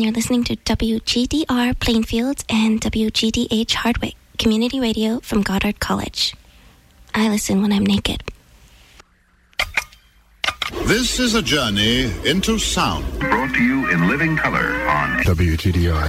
You're listening to WGDR Plainfield and WGDH Hardwick, community radio from Goddard College. I listen when I'm naked. This is a journey into sound. Brought to you in living color on WGDR.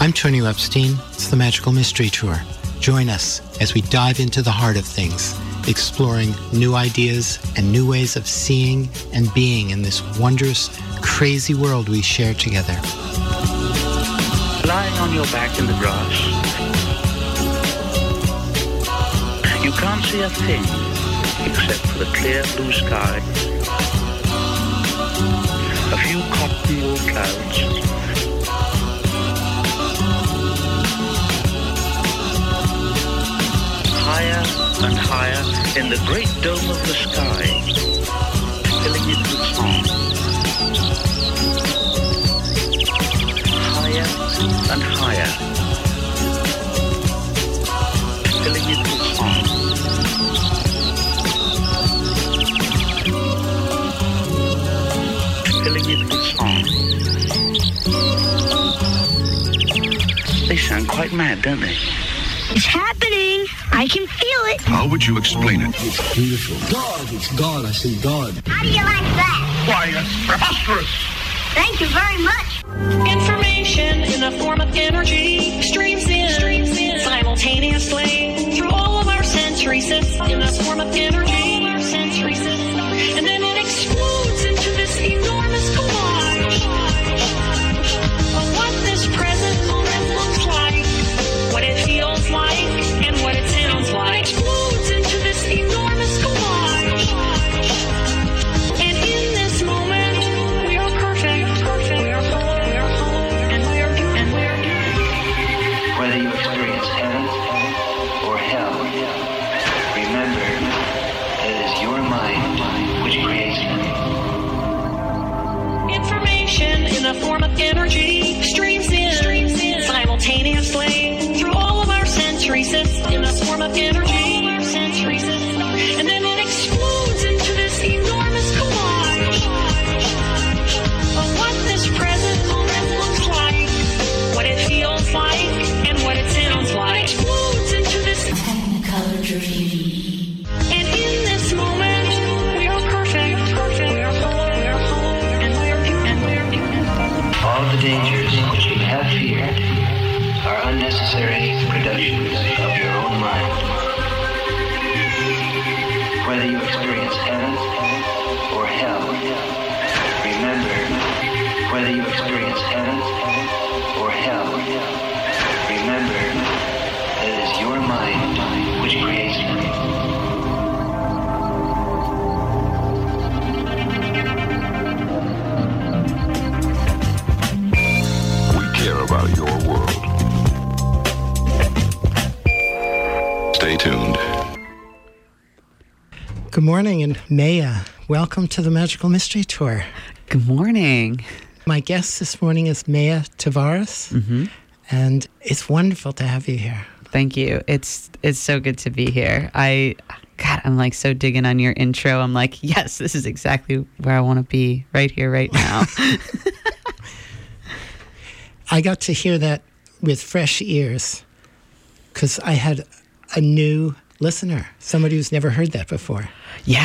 I'm Tony Epstein. It's the Magical Mystery Tour. Join us as we dive into the heart of things, exploring new ideas and new ways of seeing and being in this wondrous, crazy world we share together. Lying on your back in the grass, you can't see a thing except for the clear blue sky, a few cotton-wool clouds, higher and higher in the great dome of the sky, filling it with song. Higher and higher, filling it with song. Filling it with song. They sound quite mad, don't they? It's happening. I can feel it. How would you explain it? It's beautiful. God, it's God. I see God. How do you like that? Why, that's preposterous. Thank you very much. Information in the form of energy streams in simultaneously through all of our sensory systems in the form of energy. And then it explodes into this enormous collage of what this present moment looks like, what it feels like, and what it sounds like. Explodes into this enormous collage. And in this moment, we are perfect. We are whole, and we are. Whether you experience heaven or hell, remember that it is your mind which creates you. Information in the form of energy streams in simultaneously. In the form of energy, and then it explodes into this enormous collage of what this present moment looks like, what it feels like, and what it sounds like. It explodes into this technicolor dream. And in this moment, we are perfect. We are whole, and we are. All the dangers which you have feared are unnecessary productions of your own mind. Whether you experience heaven or hell, remember, whether you experience heaven or hell, remember, it is your mind which creates you. We care about your world. Stay tuned. Good morning, and Maya, welcome to the Magical Mystery Tour. Good morning. My guest this morning is Maya Tavares, and it's wonderful to have you here. Thank you. It's so good to be here. I'm like so digging on your intro. I'm like, yes, this is exactly where I want to be, right here, right now. I got to hear that with fresh ears because I had a new listener, somebody who's never heard that before. Yeah.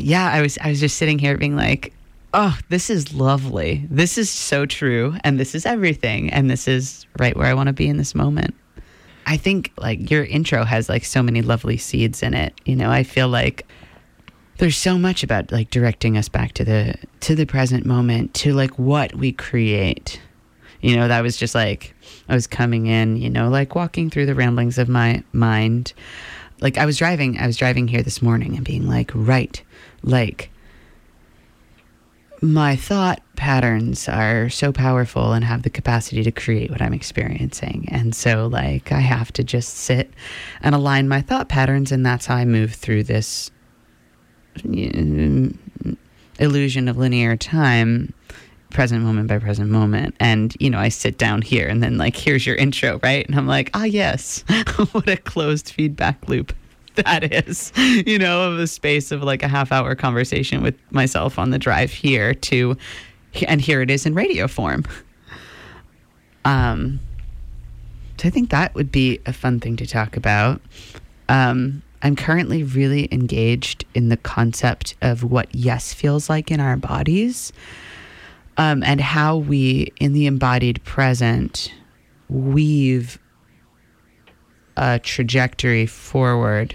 I was just sitting here being like, oh, this is lovely. This is so true. And this is everything. And this is right where I want to be in this moment. I think like your intro has like so many lovely seeds in it. You know, I feel like there's so much about like directing us back to the present moment, to like what we create. You know, that was just like, I was coming in, you know, like walking through the ramblings of my mind. Like I was driving here this morning and being like, right, like my thought patterns are so powerful and have the capacity to create what I'm experiencing. And so like, I have to just sit and align my thought patterns. And that's how I move through this illusion of linear time, present moment by present moment. And you know, I sit down here and then like, here's your intro, right? And I'm like, ah, yes. What a closed feedback loop. that is, you know, of a space of like a half-hour conversation with myself on the drive here to, and here it is in radio form. So I think that would be a fun thing to talk about. I'm currently really engaged in the concept of what yes feels like in our bodies, and how we, in the embodied present, weave a trajectory forward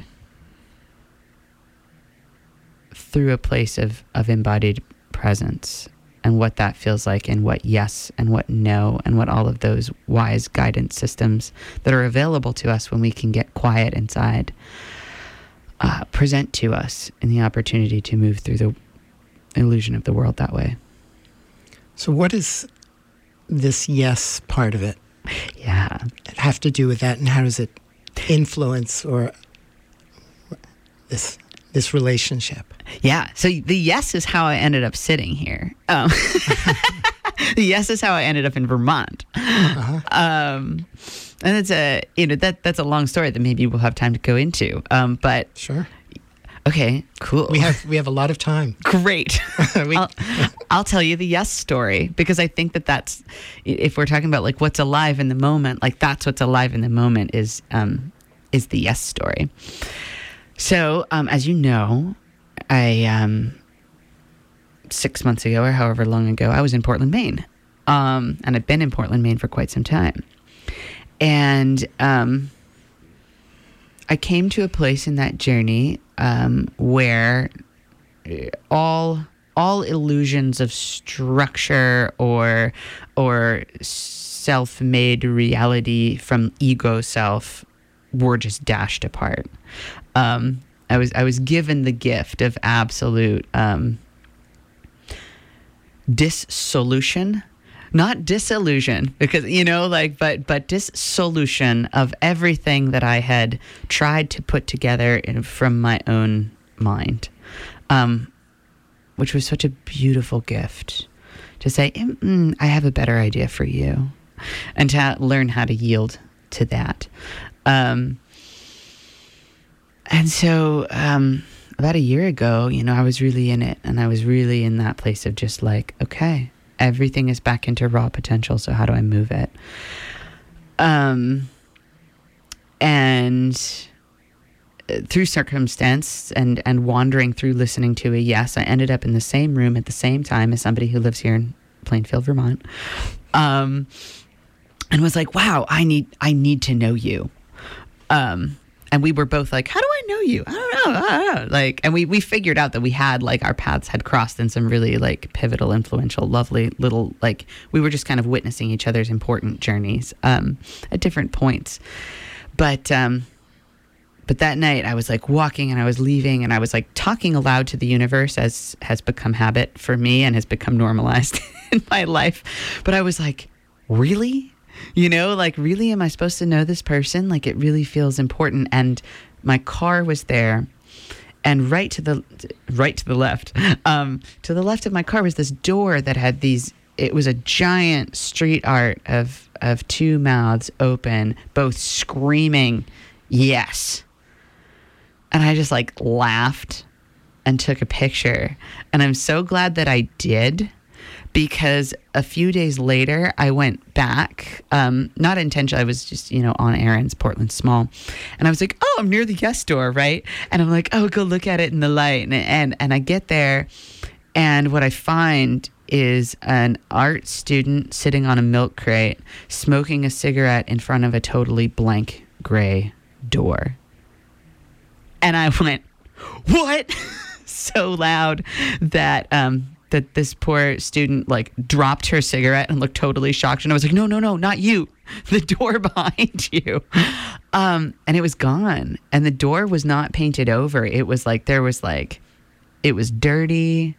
through a place of embodied presence, and what that feels like, and what yes and what no and what all of those wise guidance systems that are available to us when we can get quiet inside. Present to us in the opportunity to move through the illusion of the world that way. So what is this yes part of it? Yeah. Have to do with that, and how does it influence or this relationship? Yeah. So the yes is how I ended up sitting here. The yes is how I ended up in Vermont. Uh-huh. And it's a, you know, that's a long story that maybe we'll have time to go into. But sure. Okay, cool. We have a lot of time. Great. I'll tell you the yes story, because I think that's, if we're talking about like what's alive in the moment, like that's what's alive in the moment is the yes story. So, as you know, I 6 months ago or however long ago, I was in Portland, Maine, and I've been in Portland, Maine for quite some time. And I came to a place in that journey where all illusions of structure or self-made reality from ego self were just dashed apart. I was given the gift of absolute dissolution. Not disillusion, because, you know, like, but dissolution of everything that I had tried to put together from my own mind, which was such a beautiful gift to say, I have a better idea for you, and to learn how to yield to that. And so about a year ago, you know, I was really in it, and I was really in that place of just like, okay, everything is back into raw potential, so how do I move it? And through circumstance and wandering through listening to a yes, I ended up in the same room at the same time as somebody who lives here in Plainfield, Vermont, and was like, wow, I need to know you. And we were both like, how do I know you? I don't know. Like, and we figured out that we had, like, our paths had crossed in some really, like, pivotal, influential, lovely little, like, we were just kind of witnessing each other's important journeys at different points. But that night I was, like, walking, and I was leaving, and I was, like, talking aloud to the universe, as has become habit for me and has become normalized in my life. But I was like, really? You know, like, really, am I supposed to know this person? Like, it really feels important. And my car was there, and to the left of my car was this door that had these, it was a giant street art of two mouths open, both screaming yes. And I just, like, laughed and took a picture. And I'm so glad that I did, because a few days later, I went back, not intentionally, I was just, you know, on errands, Portland's small. And I was like, oh, I'm near the yes door, right? And I'm like, oh, go look at it in the light. And I get there, and what I find is an art student sitting on a milk crate, smoking a cigarette in front of a totally blank gray door. And I went, what? So loud that this poor student, like, dropped her cigarette and looked totally shocked. And I was like, no, not you. The door behind you. And it was gone. And the door was not painted over. It was like, it was dirty.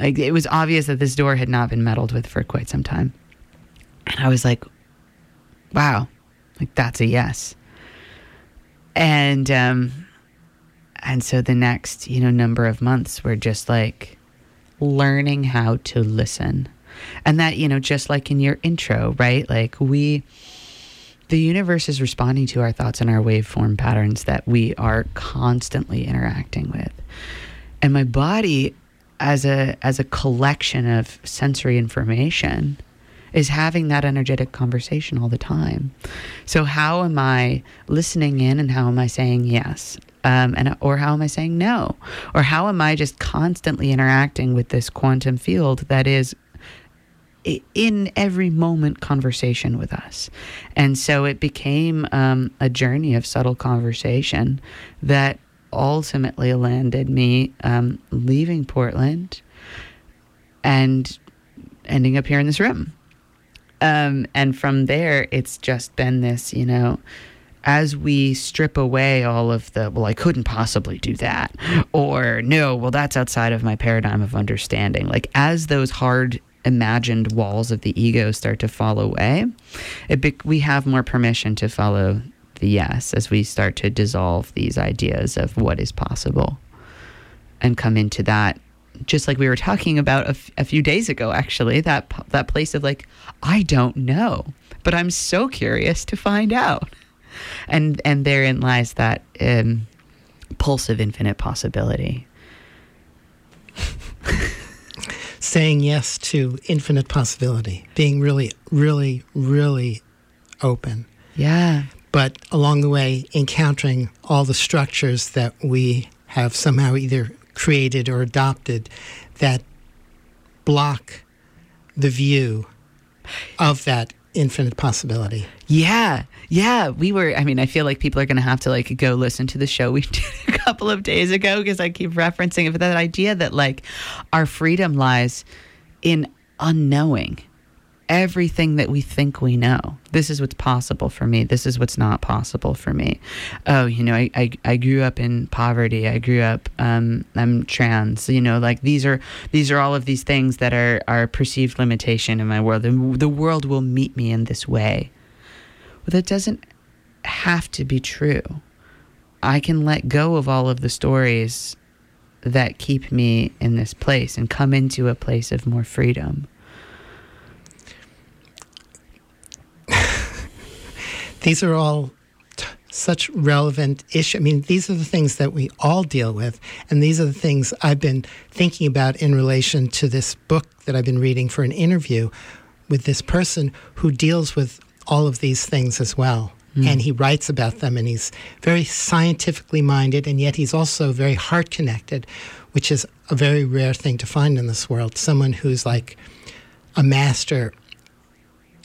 Like, it was obvious that this door had not been meddled with for quite some time. And I was like, wow, like, that's a yes. And so the next, you know, number of months were just like, learning how to listen. And that, you know, just like in your intro, right? Like, we The universe is responding to our thoughts and our waveform patterns that we are constantly interacting with. And my body, as a collection of sensory information, is having that energetic conversation all the time. So how am I listening in, and how am I saying yes? Or how am I saying no? Or how am I just constantly interacting with this quantum field that is in every moment conversation with us? And so it became a journey of subtle conversation that ultimately landed me leaving Portland and ending up here in this room. And from there, it's just been this, you know, as we strip away all of the, well, I couldn't possibly do that, or no, well, that's outside of my paradigm of understanding. Like, as those hard imagined walls of the ego start to fall away, we have more permission to follow the yes, as we start to dissolve these ideas of what is possible and come into that. Just like we were talking about a few days ago, actually, that place of like, I don't know, but I'm so curious to find out. And therein lies that pulse of infinite possibility. Saying yes to infinite possibility, being really, really, really open. Yeah. But along the way, encountering all the structures that we have somehow either created or adopted that block the view of that infinite possibility. Yeah. Yeah. I feel like people are going to have to like go listen to the show we did a couple of days ago, because I keep referencing it, but that idea that like our freedom lies in unknowing everything that we think we know. This is what's possible for me. This is what's not possible for me. Oh, you know, I grew up in poverty. I grew up, I'm trans, you know, like these are all of these things that are perceived limitation in my world. And the world will meet me in this way. Well, that doesn't have to be true. I can let go of all of the stories that keep me in this place and come into a place of more freedom. These are all such relevant issues. I mean, these are the things that we all deal with, and these are the things I've been thinking about in relation to this book that I've been reading for an interview with this person who deals with all of these things as well. Mm. And he writes about them, and he's very scientifically minded, and yet he's also very heart-connected, which is a very rare thing to find in this world, someone who's like a master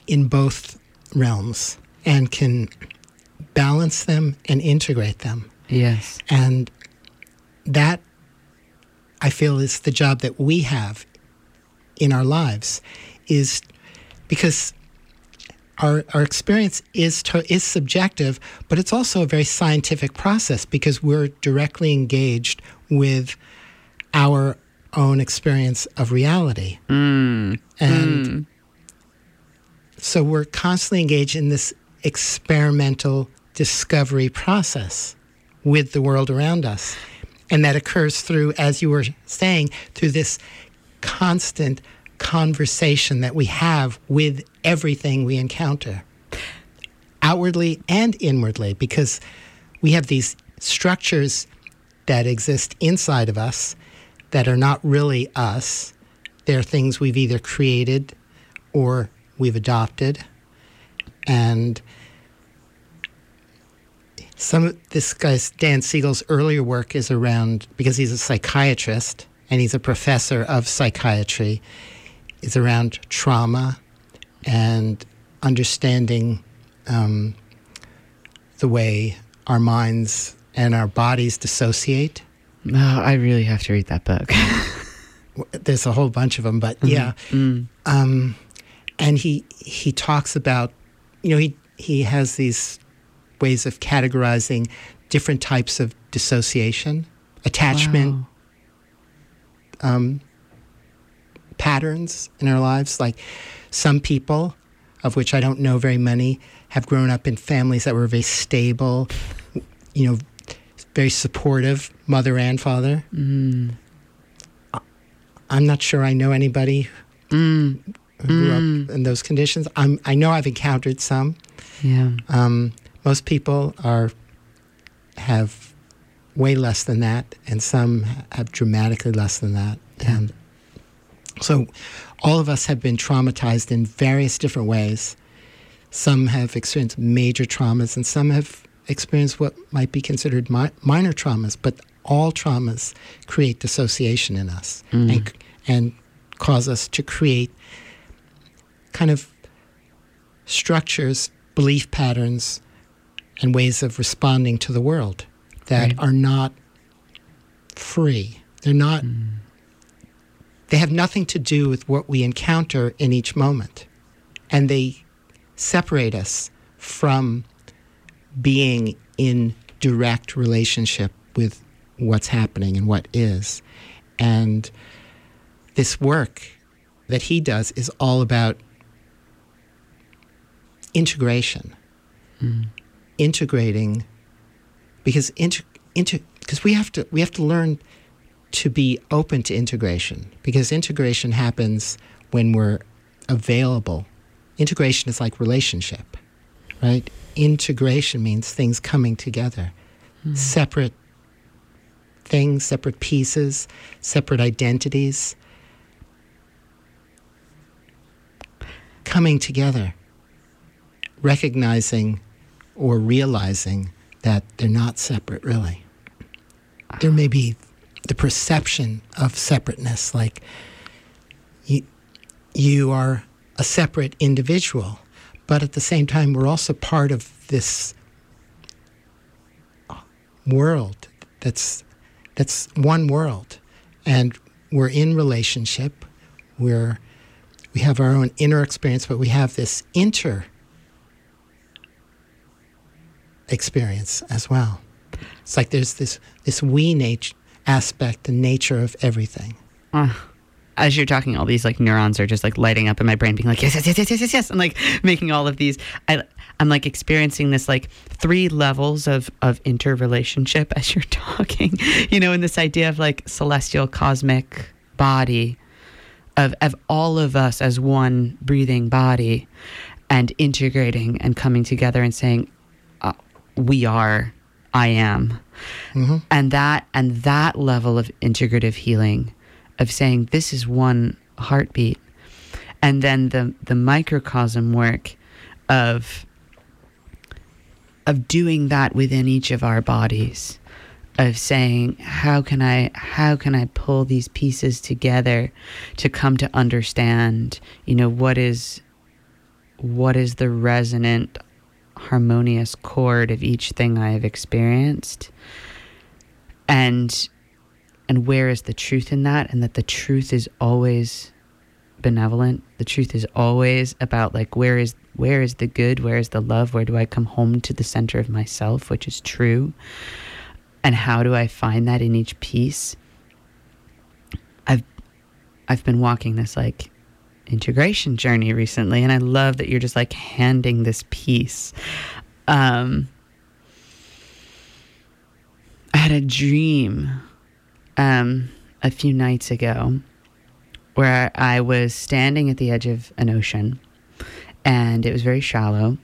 in both realms and can balance them and integrate them. Yes. And that, I feel, is the job that we have in our lives, is because our experience is subjective, but it's also a very scientific process, because we're directly engaged with our own experience of reality. Mm. And so we're constantly engaged in this experimental discovery process with the world around us. And that occurs through, as you were saying, through this constant conversation that we have with everything we encounter, outwardly and inwardly, because we have these structures that exist inside of us that are not really us. They're things we've either created or we've adopted. And some of this guy's, Dan Siegel's, earlier work is around, because he's a psychiatrist and he's a professor of psychiatry, is around trauma and understanding the way our minds and our bodies dissociate. No, I really have to read that book. There's a whole bunch of them, but yeah. Mm-hmm. And he talks about, you know, he has these ways of categorizing different types of dissociation, attachment, wow, patterns in our lives. Like, some people, of which I don't know very many, have grown up in families that were very stable, you know, very supportive, mother and father. Mm. I'm not sure I know anybody who grew up in those conditions. I know I've encountered some. Yeah. Most people have way less than that, and some have dramatically less than that. Yeah. And so all of us have been traumatized in various different ways. Some have experienced major traumas, and some have experienced what might be considered minor traumas, but all traumas create dissociation in us and cause us to create kind of structures, belief patterns, and ways of responding to the world that are not free. They're not... They have nothing to do with what we encounter in each moment. And they separate us from being in direct relationship with what's happening and what is. And this work that he does is all about integration. Integrating, because we have to learn to be open to integration, because integration happens when we're available. Integration is like relationship, right? Integration means things coming together, separate things, separate pieces, separate identities, coming together, recognizing or realizing that they're not separate, really. There may be the perception of separateness, like you are a separate individual, but at the same time, we're also part of this world that's one world, and we're in relationship. We have our own inner experience, but we have this inter experience as well. It's like there's this we aspect, the nature of everything. As you're talking, all these like neurons are just like lighting up in my brain, being like yes, and like making all of these. I'm like experiencing this like three levels of interrelationship as you're talking, you know, and this idea of like celestial cosmic body of all of us as one breathing body, and integrating and coming together and saying, we are, I am. And that level of integrative healing, of saying this is one heartbeat. And then the microcosm work of doing that within each of our bodies, of saying, how can I pull these pieces together to come to understand, you know, what is the resonant harmonious chord of each thing I have experienced, and where is the truth in that, and that the truth is always benevolent. The truth is always about like where is the good, where is the love, where do I come home to the center of myself, which is true, and how do I find that in each piece. I've been walking this like integration journey recently, and I love that you're just like handing this piece. I had a dream a few nights ago where I was standing at the edge of an ocean, and it was very shallow,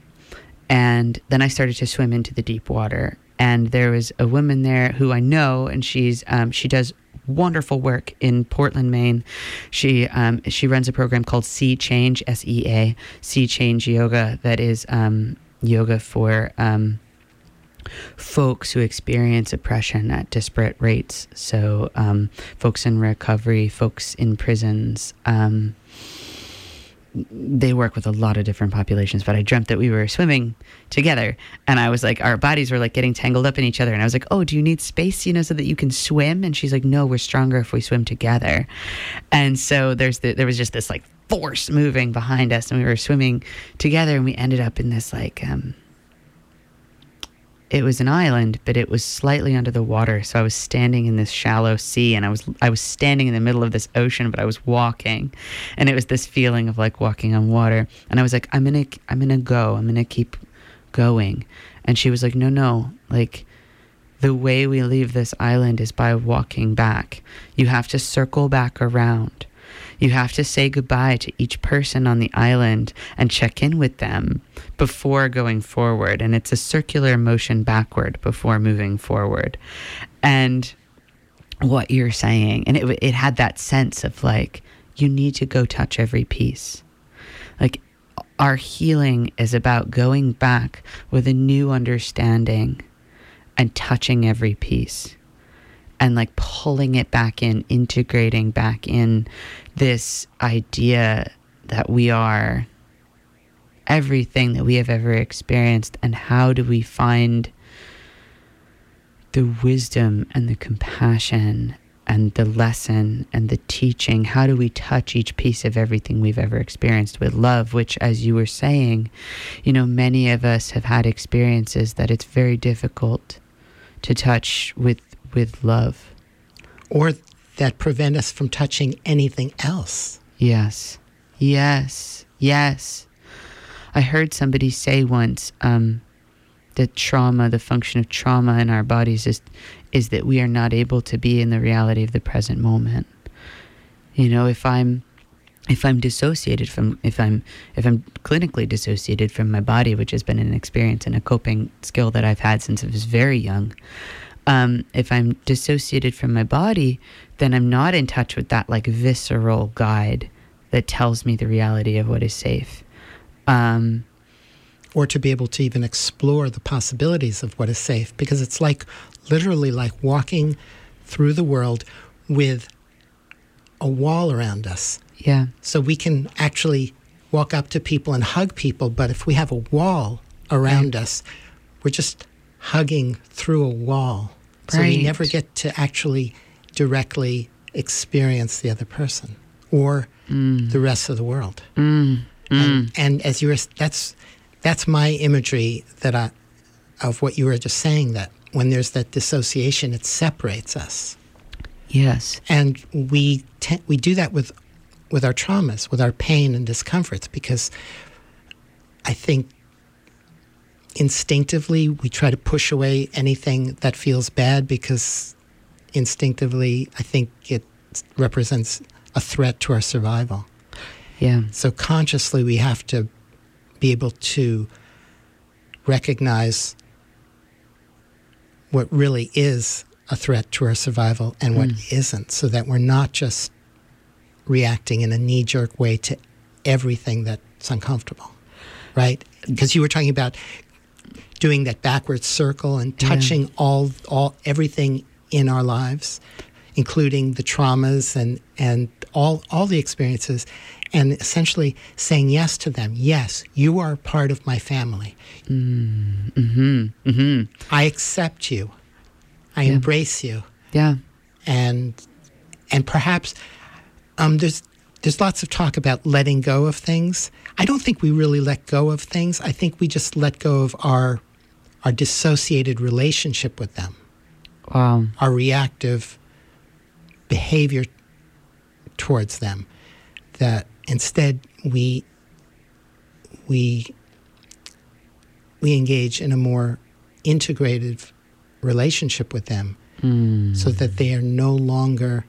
and then I started to swim into the deep water, and there was a woman there who I know, and she's she does wonderful work in Portland, Maine. She runs a program called Sea Change, SEA, Sea Change Yoga, that is yoga for folks who experience oppression at disparate rates. So folks in recovery, folks in prisons. They work with a lot of different populations, but I dreamt that we were swimming together, and I was like, our bodies were like getting tangled up in each other, and I was like, oh, do you need space, you know, so that you can swim? And she's like, no, we're stronger if we swim together. And so there was just this like force moving behind us, and we were swimming together, and we ended up in this like it was an island, but it was slightly under the water. So I was standing in this shallow sea, and I was standing in the middle of this ocean, but I was walking, and it was this feeling of like walking on water. And I was like, I'm gonna keep going. And she was like, no, like the way we leave this island is by walking back. You have to circle back around. You have to say goodbye to each person on the island and check in with them before going forward. And it's a circular motion backward before moving forward. And what you're saying, and it had that sense of like, you need to go touch every piece. Like, our healing is about going back with a new understanding and touching every piece and like pulling it back in, integrating back in this idea that we are everything that we have ever experienced. And how do we find the wisdom and the compassion and the lesson and the teaching? How do we touch each piece of everything we've ever experienced with love? Which, as you were saying, you know, many of us have had experiences that it's very difficult to touch with love. Or that prevent us from touching anything else. Yes. Yes. Yes. I heard somebody say once, the function of trauma in our bodies is that we are not able to be in the reality of the present moment. You know, if I'm clinically dissociated from my body, which has been an experience and a coping skill that I've had since I was very young, if I'm dissociated from my body, then I'm not in touch with that like visceral guide that tells me the reality of what is safe. Or to be able to even explore the possibilities of what is safe, because it's like literally like walking through the world with a wall around us. Yeah. So we can actually walk up to people and hug people, but if we have a wall around right. us, we're just hugging through a wall. Right. So we never get to actually directly experience the other person or the rest of the world. Mm. And as you were, that's my imagery of what you were just saying, that when there's that dissociation, it separates us. Yes. And we do that with our traumas, with our pain and discomforts, because I think instinctively we try to push away anything that feels bad, because instinctively I think it represents a threat to our survival. Yeah. So consciously we have to be able to recognize what really is a threat to our survival and what isn't, so that we're not just reacting in a knee-jerk way to everything that's uncomfortable, right? Because you were talking about doing that backward circle and touching all everything in our lives, including the traumas and all the experiences, and essentially saying yes to them. Yes, you are part of my family. Mm-hmm. Mm-hmm. I accept you. I embrace you. Yeah. And perhaps there's lots of talk about letting go of things. I don't think we really let go of things. I think we just let go of our dissociated relationship with them. Wow. Our reactive behavior towards them. That instead we engage in a more integrative relationship with them, so that they are no longer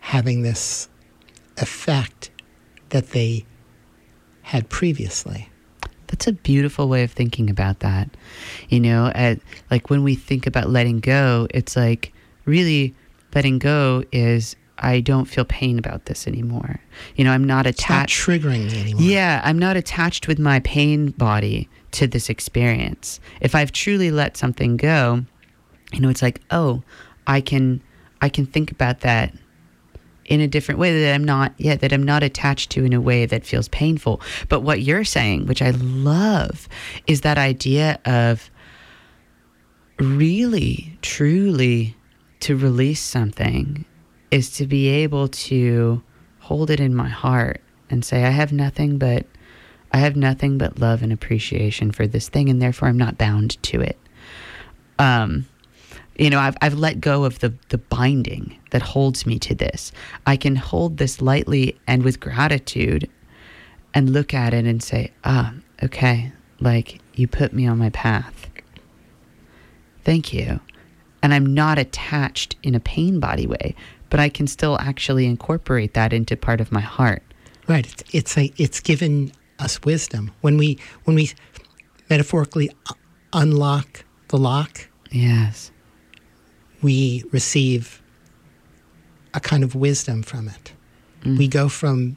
having this effect that they had previously. That's a beautiful way of thinking about that. You know, like when we think about letting go, it's like really letting go is, I don't feel pain about this anymore. You know, I'm not attached. It's not triggering me anymore. Yeah, I'm not attached with my pain body to this experience. If I've truly let something go, you know, it's like, oh, I can think about that in a different way that I'm not attached to in a way that feels painful. But what you're saying, which I love, is that idea of really, truly to release something is to be able to hold it in my heart and say, I have nothing but love and appreciation for this thing, and therefore I'm not bound to it. You know, I've let go of the binding that holds me to this. I can hold this lightly and with gratitude and look at it and say, okay, like, you put me on my path. Thank you. And I'm not attached in a pain body way, but I can still actually incorporate that into part of my heart. Right. It's given us wisdom. When we metaphorically unlock the lock, yes, we receive a kind of wisdom from it. Mm. We go from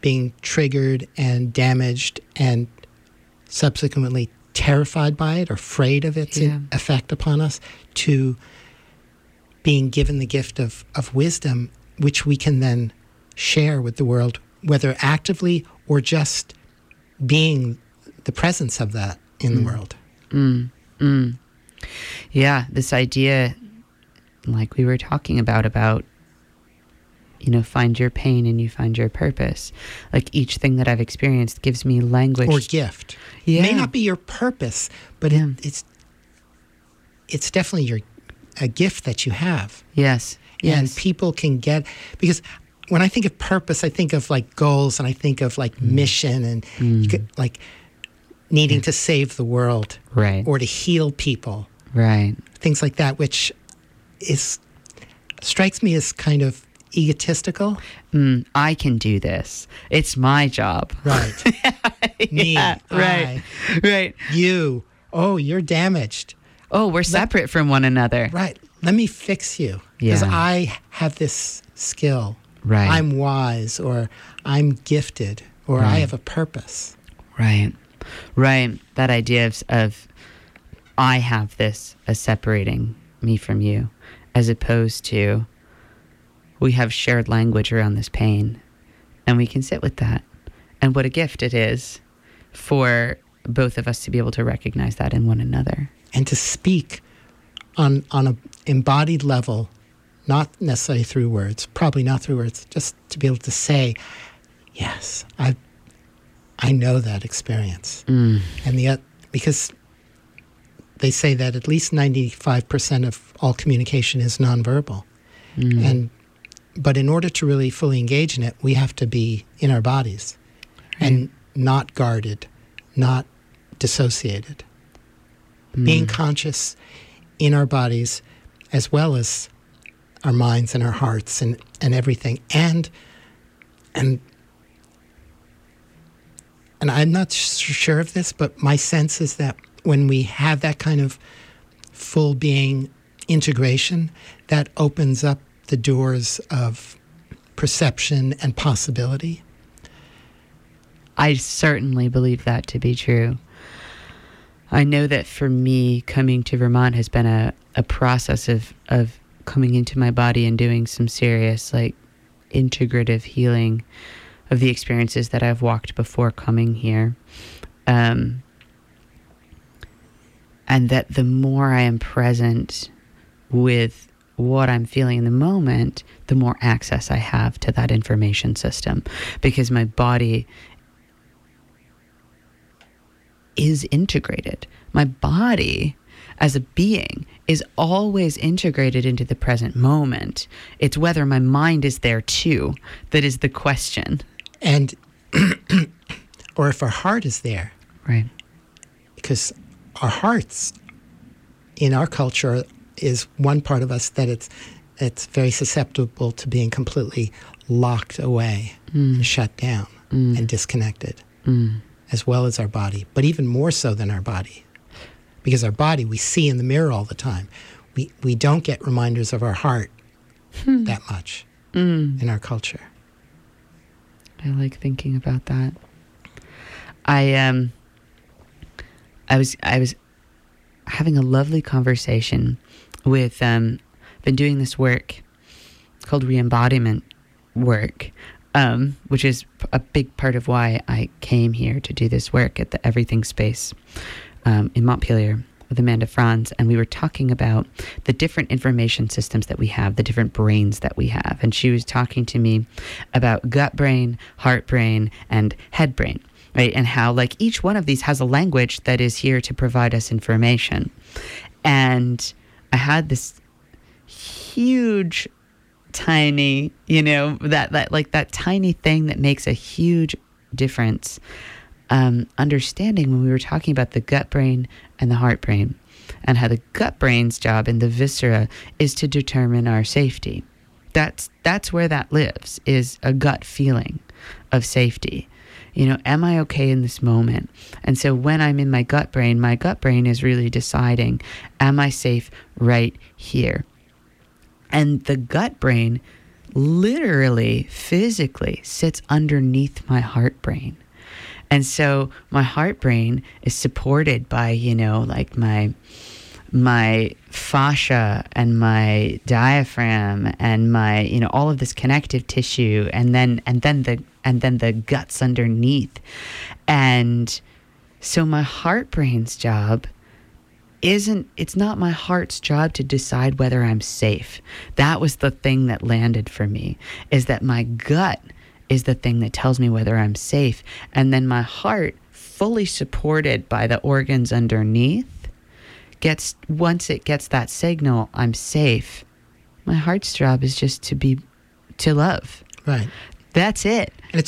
being triggered and damaged and subsequently terrified by it or afraid of its effect upon us to being given the gift of wisdom, which we can then share with the world, whether actively or just being the presence of that in the world. Mm. Mm. Yeah, this idea, like we were talking about, you know, find your pain and you find your purpose. Like each thing that I've experienced gives me language. Or gift. Yeah. It may not be your purpose, but it's definitely a gift that you have. Yes. Yes. And people can get, because when I think of purpose, I think of like goals and I think of like mission and you could, like needing to save the world. Right. Or to heal people. Right. Things like that, which strikes me as kind of egotistical. I can do this. It's my job. Right. Me. Yeah, right. Right. You. Oh, you're damaged. Oh, we're separate from one another. Right. Let me fix you. Because I have this skill. Right. I'm wise, or I'm gifted, or I have a purpose. Right. Right. That idea of I have this as separating me from you, as opposed to we have shared language around this pain, and we can sit with that. And what a gift it is for both of us to be able to recognize that in one another. And to speak on an embodied level, not necessarily through words, probably not through words, just to be able to say, yes, I know that experience. Mm. And because they say that at least 95% of all communication is nonverbal. Mm. But in order to really fully engage in it, we have to be in our bodies and not guarded, not dissociated. Being conscious in our bodies as well as our minds and our hearts and everything. And I'm not sure of this, but my sense is that when we have that kind of full being integration, that opens up the doors of perception and possibility. I certainly believe that to be true. I know that for me, coming to Vermont has been a process of coming into my body and doing some serious, like, integrative healing of the experiences that I've walked before coming here. And that the more I am present with what I'm feeling in the moment, the more access I have to that information system, because my body is integrated. My body as a being is always integrated into the present moment. It's whether my mind is there too that is the question. And or if our heart is there. Right. Because our hearts in our culture is one part of us that it's very susceptible to being completely locked away, and shut down, and disconnected, as well as our body, but even more so than our body, because our body we see in the mirror all the time. We don't get reminders of our heart that much in our culture. I like thinking about that. I was having a lovely conversation with been doing this work called re-embodiment work, which is a big part of why I came here to do this work at the Everything Space in Montpelier with Amanda Franz. And we were talking about the different information systems that we have, the different brains that we have. And she was talking to me about gut brain, heart brain, and head brain. Right, and how like each one of these has a language that is here to provide us information. And I had this huge, tiny, you know, that tiny thing that makes a huge difference, understanding when we were talking about the gut brain and the heart brain, and how the gut brain's job in the viscera is to determine our safety. That's where that lives, is a gut feeling of safety. You know, am I okay in this moment? And so when I'm in my gut brain is really deciding, am I safe right here? And the gut brain literally, physically sits underneath my heart brain. And so my heart brain is supported by, you know, like my fascia and my diaphragm and my, you know, all of this connective tissue, and then the guts underneath. And so my heart brain's job it's not my heart's job to decide whether I'm safe. That was the thing that landed for me, is that my gut is the thing that tells me whether I'm safe. And then my heart, fully supported by the organs underneath, once it gets that signal, I'm safe. My heart's job is just to love. Right. That's it. And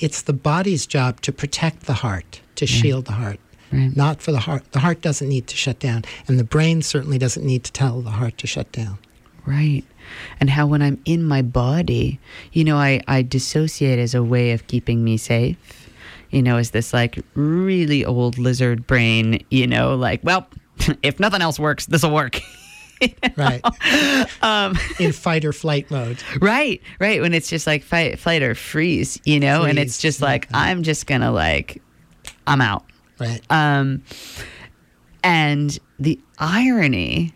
it's the body's job to protect the heart, to shield the heart. Right. Not for the heart. The heart doesn't need to shut down, and the brain certainly doesn't need to tell the heart to shut down. Right. And how when I'm in my body, you know, I dissociate as a way of keeping me safe. You know, as this like really old lizard brain, you know, like, well, if nothing else works, this will work. You know? Right. In fight or flight mode. Right, right. When it's just like fight, flight or freeze, you know, freeze. And it's just like, I'm just going to like, I'm out. Right. And the irony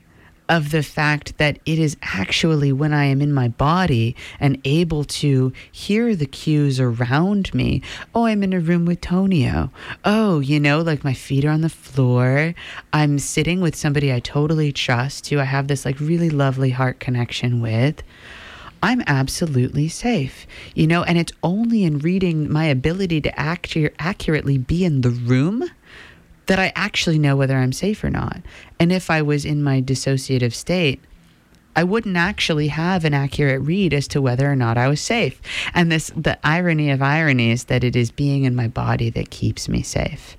of the fact that it is actually when I am in my body and able to hear the cues around me. Oh, I'm in a room with Tonio. Oh, you know, like my feet are on the floor. I'm sitting with somebody I totally trust, who I have this like really lovely heart connection with. I'm absolutely safe, you know, and it's only in reading my ability to accurately be in the room that I actually know whether I'm safe or not. And if I was in my dissociative state, I wouldn't actually have an accurate read as to whether or not I was safe. And the irony of irony is that it is being in my body that keeps me safe.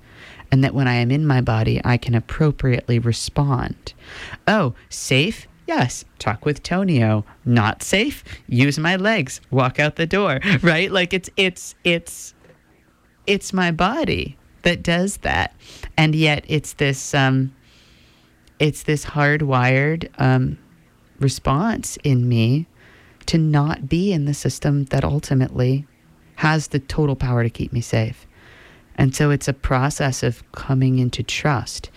And that when I am in my body, I can appropriately respond. Oh, safe? Yes, talk with Tonio. Not safe? Use my legs. Walk out the door, right? Like it's my body that does that. And yet it's this hardwired response in me to not be in the system that ultimately has the total power to keep me safe. And so it's a process of coming into trust.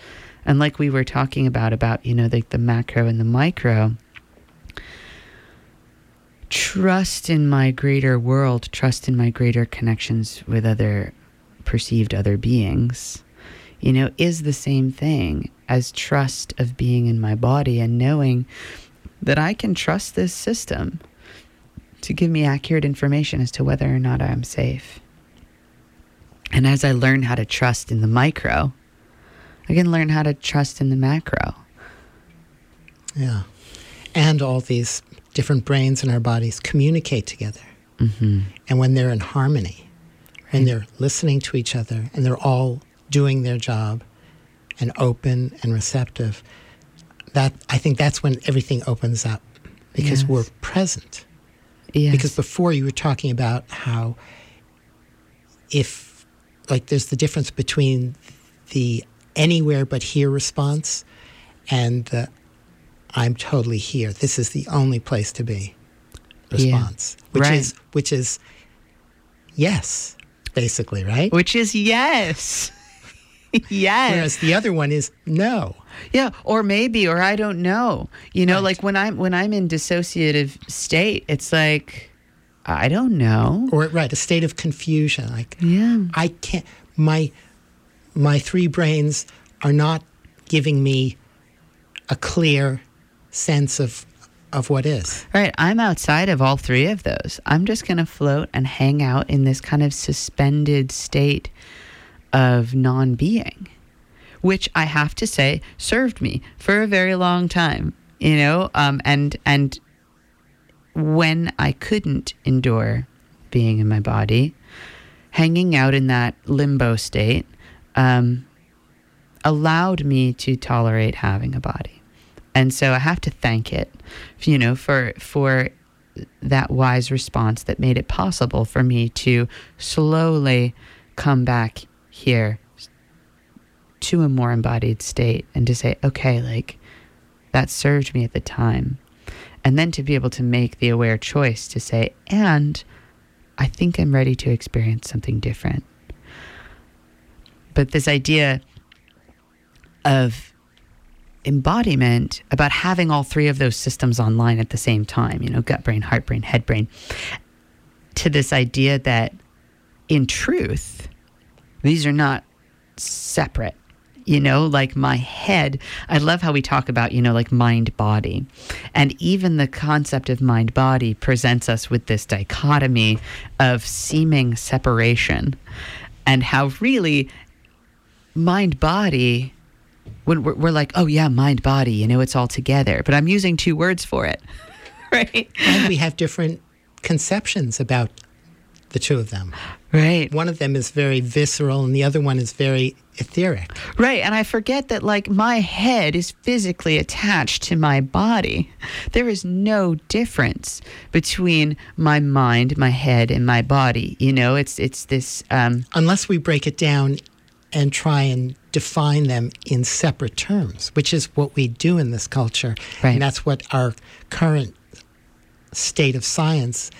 And like we were talking about, you know, the macro and the micro, trust in my greater world, trust in my greater connections with other perceived other beings, you know, is the same thing as trust of being in my body and knowing that I can trust this system to give me accurate information as to whether or not I'm safe. And as I learn how to trust in the micro, I can learn how to trust in the macro. Yeah. And all these different brains in our bodies communicate together. Mm-hmm. And when they're in harmony, right, and they're listening to each other, and they're all doing their job and open and receptive, that I think that's when everything opens up, because we're present. Yes. Because before you were talking about how if, like, there's the difference between the anywhere but here response and I'm totally here, this is the only place to be response, which is yes, basically, right? Which is yes. Yes. Whereas the other one is no. Yeah, or maybe, or I don't know. You know, right. Like when I'm in dissociative state, it's like I don't know. Or right, a state of confusion. Like I can't. My three brains are not giving me a clear sense of what is. Right. I'm outside of all three of those. I'm just going to float and hang out in this kind of suspended state of non-being, which I have to say served me for a very long time, you know, and when I couldn't endure being in my body, hanging out in that limbo state allowed me to tolerate having a body. And so I have to thank it, you know, for that wise response that made it possible for me to slowly come back here to a more embodied state and to say, okay, like, that served me at the time. And then to be able to make the aware choice to say, and I think I'm ready to experience something different. But this idea of embodiment, about having all three of those systems online at the same time, you know, gut brain, heart brain, head brain, to this idea that in truth, these are not separate. You know, like my head, I love how we talk about, you know, like mind-body. And even the concept of mind-body presents us with this dichotomy of seeming separation, and how really mind-body, when we're like, oh yeah, mind-body, you know, it's all together. But I'm using two words for it, right? And we have different conceptions about the two of them. Right. One of them is very visceral and the other one is very etheric. Right. And I forget that, like, my head is physically attached to my body. There is no difference between my mind, my head, and my body. You know, it's this... Unless we break it down and try and define them in separate terms, which is what we do in this culture. Right. And that's what our current state of science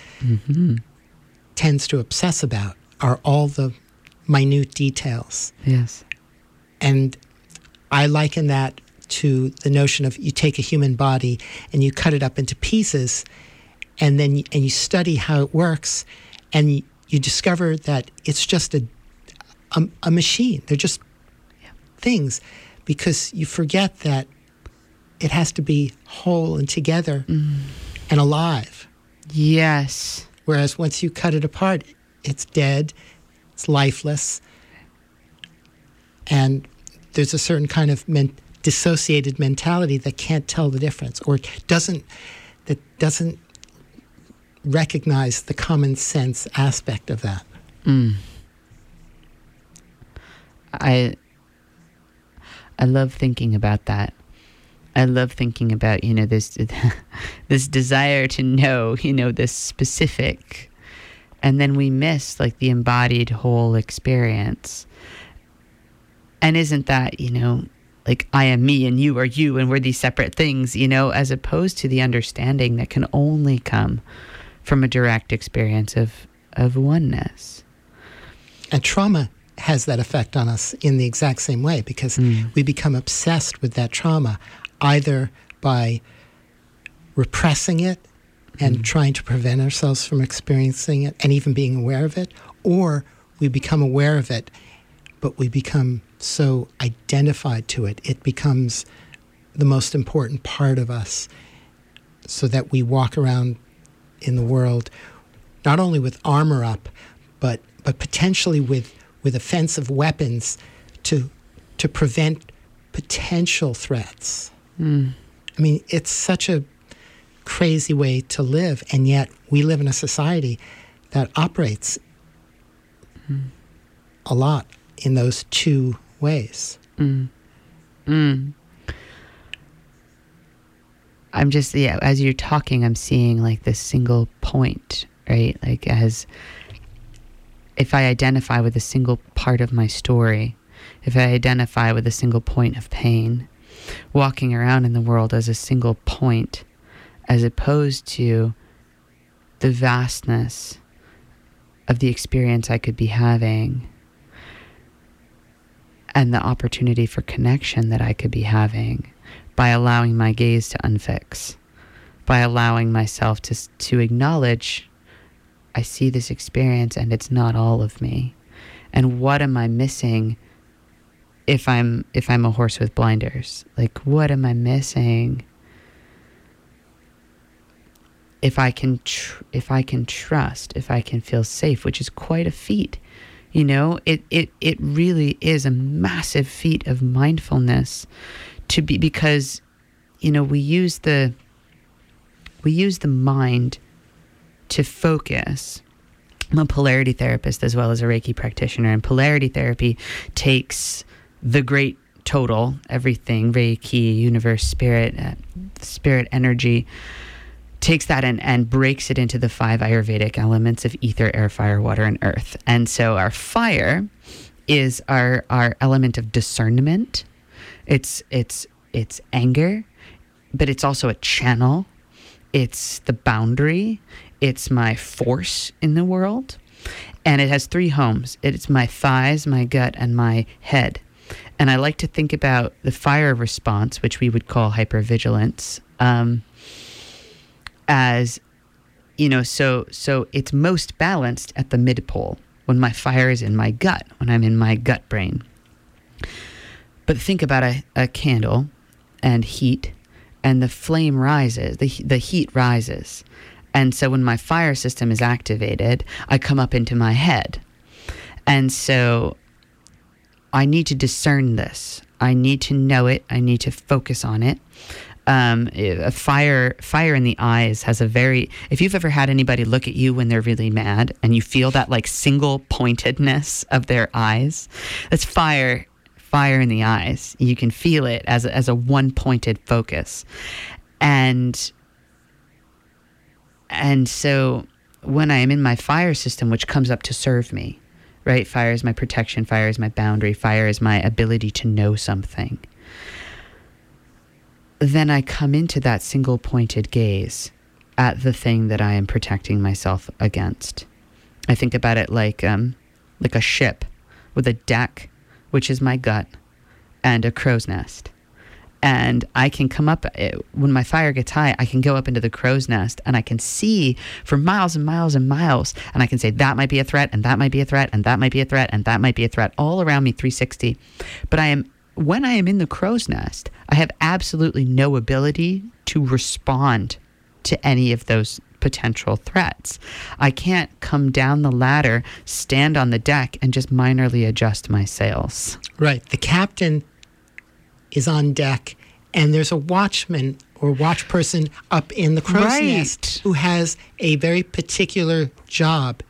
tends to obsess about, are all the minute details. Yes. And I liken that to the notion of you take a human body and you cut it up into pieces and then you study how it works, and you discover that it's just a machine. They're just things, because you forget that it has to be whole and together and alive. Yes. Whereas once you cut it apart, it's dead, it's lifeless, and there's a certain kind of dissociated mentality that can't tell the difference, or doesn't recognize the common sense aspect of that. I love thinking about that. I love thinking about, you know, this desire to know, you know, this specific, and then we miss, like, the embodied whole experience. And isn't that, you know, like, I am me and you are you and we're these separate things, you know, as opposed to the understanding that can only come from a direct experience of oneness. And trauma has that effect on us in the exact same way, because we become obsessed with that trauma, either by repressing it and trying to prevent ourselves from experiencing it and even being aware of it, or we become aware of it, but we become so identified to it, it becomes the most important part of us, so that we walk around in the world not only with armor up, but potentially with offensive weapons to prevent potential threats. I mean, it's such a crazy way to live, and yet we live in a society that operates a lot in those two ways. I'm just, as you're talking, I'm seeing, like, this single point, right? Like, as if I identify with a single part of my story, if I identify with a single point of pain, walking around in the world as a single point, as opposed to the vastness of the experience I could be having and the opportunity for connection that I could be having by allowing my gaze to unfix, by allowing myself to acknowledge, I see this experience and it's not all of me. And what am I missing if I'm a horse with blinders? Like, what am I missing if I can trust, if I can feel safe, which is quite a feat. You know, it really is a massive feat of mindfulness to be, because, you know, we use the mind to focus. I'm a polarity therapist as well as a Reiki practitioner, and polarity therapy takes the great total, everything, Reiki, universe, spirit, spirit energy, takes that and breaks it into the five Ayurvedic elements of ether, air, fire, water, and earth. And so our fire is our element of discernment. It's anger, but it's also a channel. It's the boundary. It's my force in the world. And it has three homes. It's my thighs, my gut, and my head. And I like to think about the fire response, which we would call hypervigilance, as, you know, so it's most balanced at the midpole when my fire is in my gut, when I'm in my gut brain. But think about a candle and heat, and the flame rises, the heat rises. And so when my fire system is activated, I come up into my head. And so I need to discern this. I need to know it. I need to focus on it. A fire in the eyes has a very, if you've ever had anybody look at you when they're really mad and you feel that like single pointedness of their eyes, that's fire in the eyes. You can feel it as a one-pointed focus. And so when I am in my fire system, which comes up to serve me, right? Fire is my protection. Fire is my boundary. Fire is my ability to know something. Then I come into that single pointed gaze at the thing that I am protecting myself against. I think about it like a ship with a deck, which is my gut, and a crow's nest. And I can come up, when my fire gets high, I can go up into the crow's nest and I can see for miles and miles and miles. And I can say, that might be a threat, and that might be a threat, and that might be a threat, and that might be a threat, all around me, 360. But when I am in the crow's nest, I have absolutely no ability to respond to any of those potential threats. I can't come down the ladder, stand on the deck, and just minorly adjust my sails. Right. The captain is on deck, and there's a watchman or watch person up in the crow's nest who has a very particular job.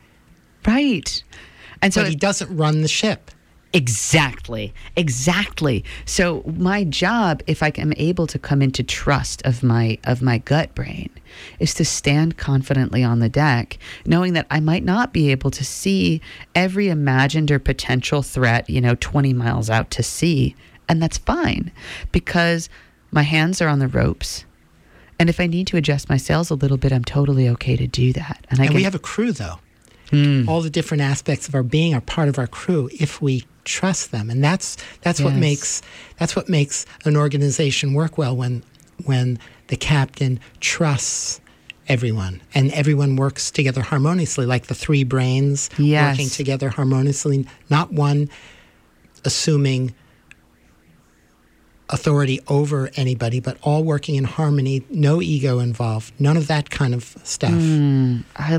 Right. And so he doesn't run the ship. Exactly. So my job, if I am able to come into trust of my gut brain, is to stand confidently on the deck, knowing that I might not be able to see every imagined or potential threat, 20 miles out to sea. And that's fine, because my hands are on the ropes. And if I need to adjust my sails a little bit, I'm totally okay to do that. And we have a crew, though. Mm. All the different aspects of our being are part of our crew if we trust them. And that's yes. what makes an organization work well, when the captain trusts everyone and everyone works together harmoniously, like the three brains yes. working together harmoniously, not one assuming authority over anybody, but all working in harmony, no ego involved, none of that kind of stuff. I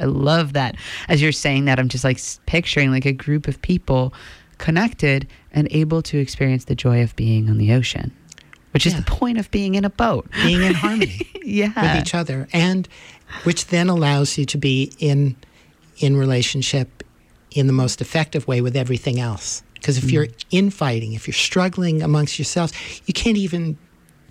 love that. As you're saying that, I'm just like picturing like a group of people connected and able to experience the joy of being on the ocean, which is the point of being in a boat. Being in harmony with each other, and which then allows you to be in relationship in the most effective way with everything else. Because if you're infighting, if you're struggling amongst yourselves, you can't even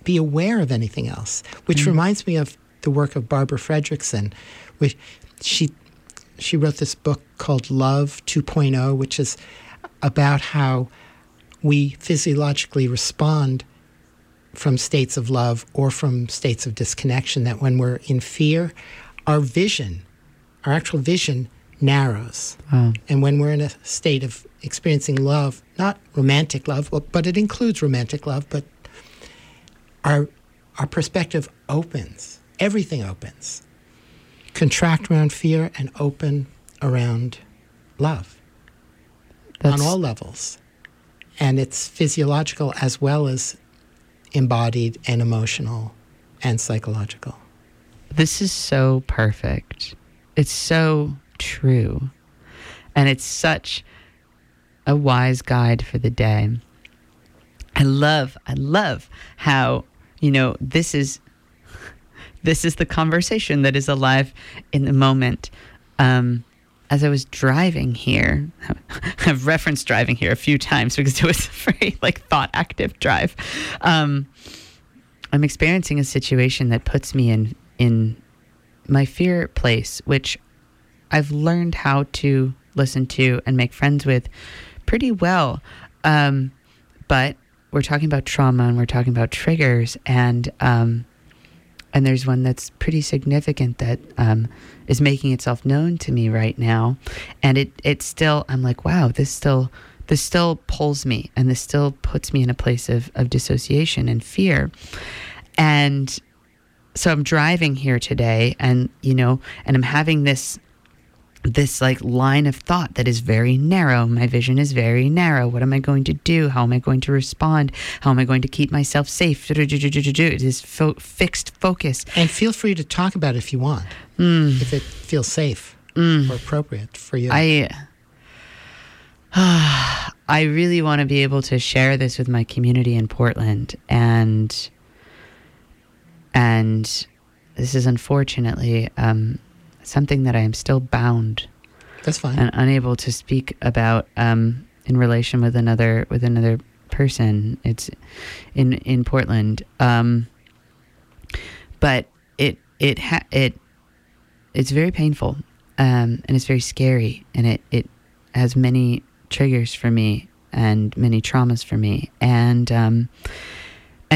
be aware of anything else, which reminds me of the work of Barbara Fredrickson. Which she wrote this book called Love 2.0, which is about how we physiologically respond from states of love or from states of disconnection, that when we're in fear, our actual vision narrows. Oh. And when we're in a state of experiencing love, not romantic love, but it includes romantic love, but our perspective opens. Everything opens. Contract around fear and open around love. That's on all levels. And it's physiological as well as embodied and emotional and psychological. This is so perfect. It's so true. And it's such a wise guide for the day. I love how, this is the conversation that is alive in the moment. As I was driving here, I've referenced driving here a few times because it was a very thought active drive. I'm experiencing a situation that puts me in in my fear place, which I've learned how to listen to and make friends with pretty well. But we're talking about trauma and we're talking about triggers, and there's one that's pretty significant that is making itself known to me right now. And it's still, I'm like, wow, this still pulls me, and this still puts me in a place of dissociation and fear. And so I'm driving here today, and, you know, and I'm having this like line of thought that is very narrow. My vision is very narrow. What am I going to do? How am I going to respond? How am I going to keep myself safe? It is fixed focus. And feel free to talk about it if you want, if it feels safe or appropriate for you. I really want to be able to share this with my community in Portland, and this is unfortunately something that I am still bound. That's fine. And unable to speak about in relation with another person. It's in Portland, but it's very painful, and it's very scary, and it has many triggers for me and many traumas for me, and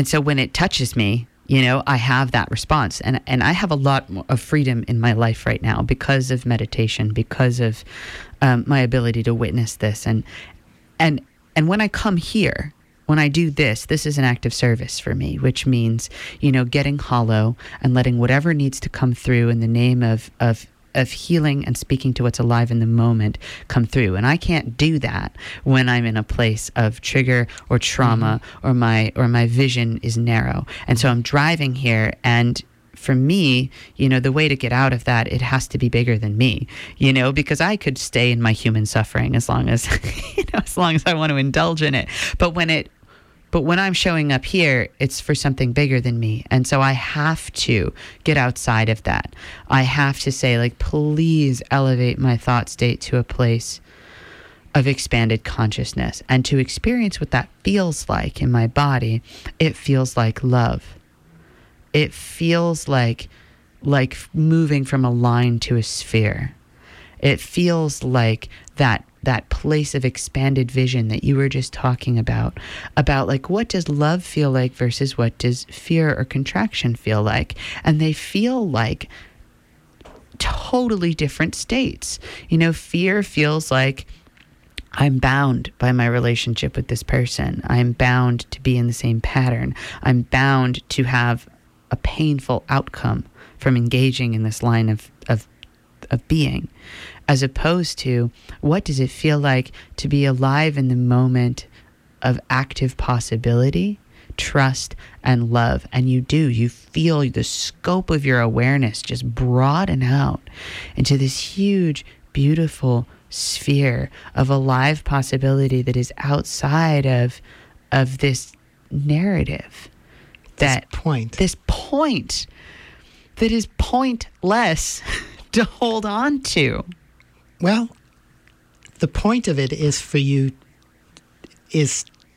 so when it touches me, you know, I have that response, and I have a lot of freedom in my life right now because of meditation, because of my ability to witness this, and when I come here, when I do this is an act of service for me, which means, you know, getting hollow and letting whatever needs to come through in the name of healing and speaking to what's alive in the moment come through. And I can't do that when I'm in a place of trigger or trauma, or my vision is narrow. And so I'm driving here, and for me, you know, the way to get out of that, it has to be bigger than me, you know, because I could stay in my human suffering as long as I want to indulge in it. But when I'm showing up here, it's for something bigger than me. And so I have to get outside of that. I have to say, like, please elevate my thought state to a place of expanded consciousness, and to experience what that feels like in my body. It feels like love. It feels like moving from a line to a sphere. It feels like that place of expanded vision that you were just talking about like, what does love feel like versus what does fear or contraction feel like? And they feel like totally different states. You know, fear feels like I'm bound by my relationship with this person. I'm bound to be in the same pattern. I'm bound to have a painful outcome from engaging in this line of being, as opposed to what does it feel like to be alive in the moment of active possibility, trust, and love. And you feel the scope of your awareness just broaden out into this huge, beautiful sphere of alive possibility that is outside of this narrative, this point that is pointless to hold on to. Well, the point of it is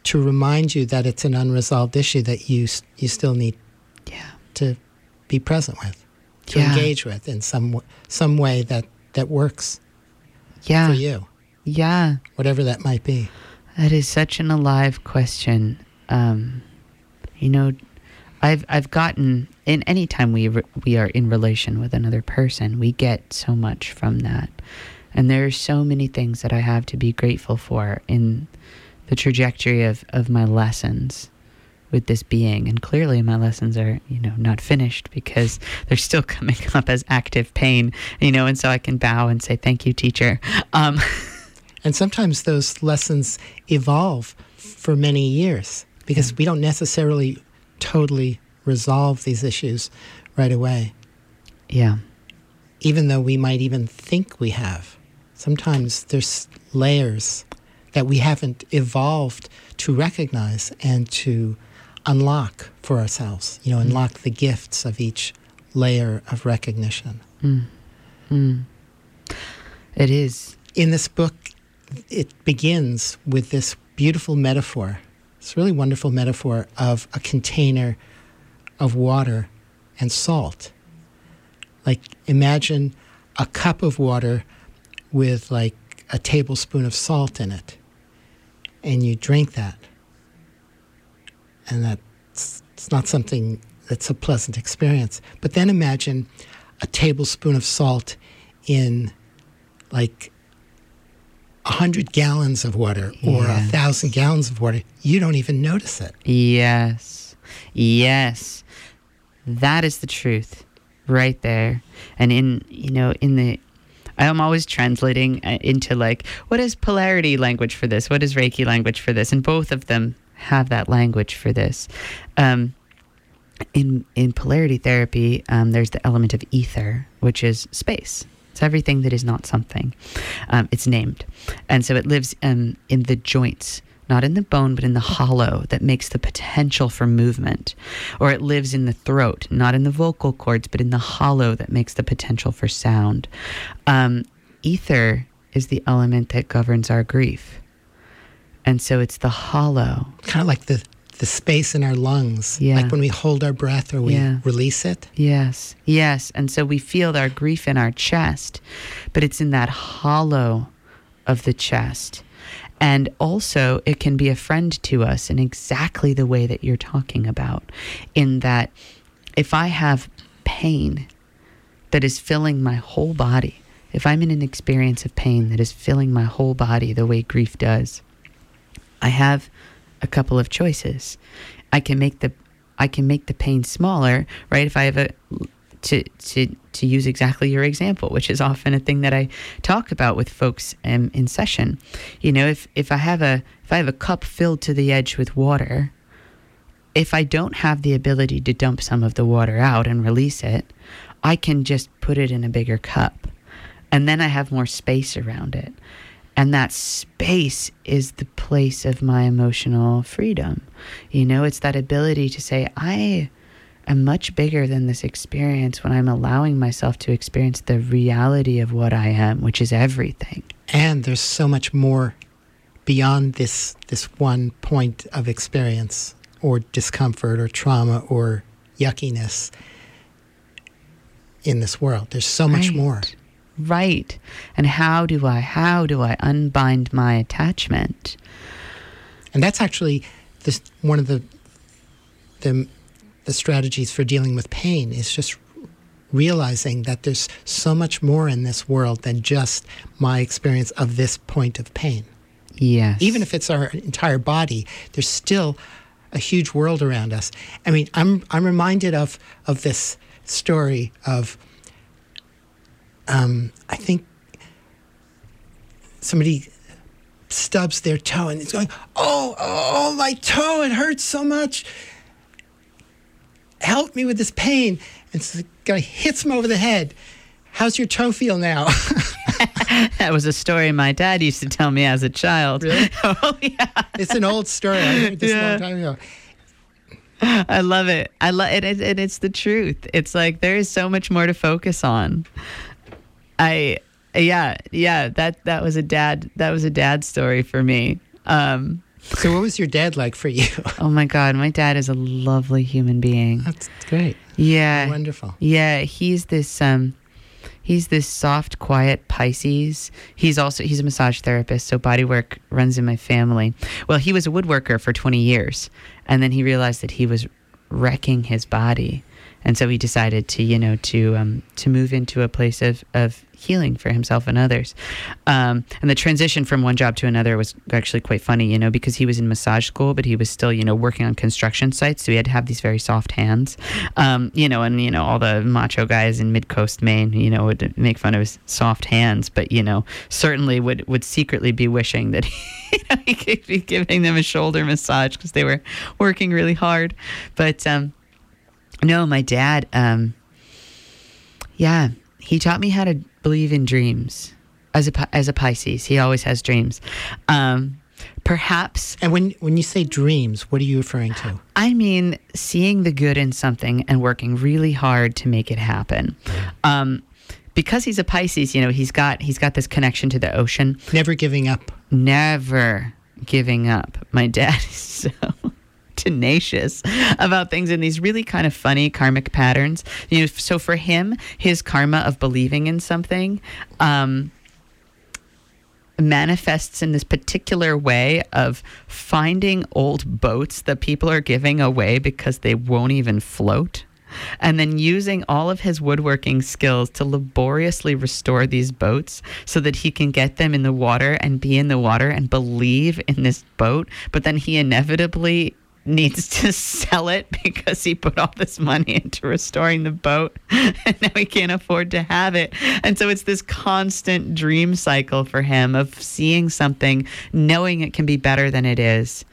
to remind you that it's an unresolved issue that you still need to be present with, to engage with in some way that works for you. Yeah. Whatever that might be. That is such an alive question. You know, I've gotten, in any time we are in relation with another person, we get so much from that. And there are so many things that I have to be grateful for in the trajectory of my lessons with this being. And clearly my lessons are, you know, not finished, because they're still coming up as active pain, you know, and so I can bow and say, thank you, teacher. And sometimes those lessons evolve for many years, because we don't necessarily totally resolve these issues right away. Yeah. Even though we might even think we have. Sometimes there's layers that we haven't evolved to recognize and to unlock for ourselves, you know, unlock the gifts of each layer of recognition. Mm. Mm. It is. In this book, it begins with this beautiful metaphor. It's a really wonderful metaphor of a container of water and salt. Like, imagine a cup of water with like a tablespoon of salt in it, and you drink that. And it's not something that's a pleasant experience. But then imagine a tablespoon of salt in like 100 gallons of water or 1,000 gallons of water. You don't even notice it. Yes. Yes. That is the truth right there. And I'm always translating into like, what is polarity language for this? What is Reiki language for this? And both of them have that language for this. In polarity therapy, there's the element of ether, which is space. It's everything that is not something. It's named. And so it lives in the joints, not in the bone, but in the hollow that makes the potential for movement. Or it lives in the throat, not in the vocal cords, but in the hollow that makes the potential for sound. Ether is the element that governs our grief. And so it's the hollow. Kind of like the space in our lungs. Yeah. Like when we hold our breath or we release it. Yes. Yes. And so we feel our grief in our chest, but it's in that hollow of the chest. And also it can be a friend to us in exactly the way that you're talking about, in that if I have pain that is filling my whole body, if I'm in an experience of pain that is filling my whole body the way grief does, I have a couple of choices. I can make the pain smaller, right? If I have to use exactly your example, which is often a thing that I talk about with folks in session. You know, if I have a cup filled to the edge with water, if I don't have the ability to dump some of the water out and release it, I can just put it in a bigger cup, and then I have more space around it. And that space is the place of my emotional freedom. You know, it's that ability to say, I am much bigger than this experience when I'm allowing myself to experience the reality of what I am, which is everything. And there's so much more beyond this one point of experience or discomfort or trauma or yuckiness in this world. There's so much more. Right. And how do I unbind my attachment? And that's actually one of the strategies for dealing with pain, is just realizing that there's so much more in this world than just my experience of this point of pain. Yes. Even if it's our entire body, there's still a huge world around us. I mean, I'm reminded of this story of I think somebody stubs their toe and it's going, oh, my toe, it hurts so much. Help me with this pain. And so the guy hits him over the head. How's your toe feel now? That was a story my dad used to tell me as a child. Really? Oh, yeah. It's an old story. I heard this a long time ago. I love it. I love it. And it's the truth. It's like there is so much more to focus on. That was a dad story for me. So what was your dad like for you? Oh my God, my dad is a lovely human being. That's great. Yeah. Wonderful. Yeah, he's this soft, quiet Pisces. He's a massage therapist, so bodywork runs in my family. Well, he was a woodworker for 20 years, and then he realized that he was wrecking his body. And so he decided to move into a place of healing for himself and others. And the transition from one job to another was actually quite funny, because he was in massage school, but he was still, working on construction sites. So he had to have these very soft hands, all the macho guys in mid-coast Maine, would make fun of his soft hands, but, certainly would secretly be wishing that he could be giving them a shoulder massage because they were working really hard. But, no, my dad, he taught me how to believe in dreams. As a Pisces, he always has dreams. Perhaps. And when you say dreams, what are you referring to? I mean, seeing the good in something and working really hard to make it happen. Because he's a Pisces, he's got this connection to the ocean. Never giving up. My dad is so tenacious about things in these really kind of funny karmic patterns. You know, so for him, his karma of believing in something manifests in this particular way of finding old boats that people are giving away because they won't even float, and then using all of his woodworking skills to laboriously restore these boats so that he can get them in the water and be in the water and believe in this boat. But then he inevitably needs to sell it because he put all this money into restoring the boat and now he can't afford to have it. And so it's this constant dream cycle for him of seeing something, knowing it can be better than it is,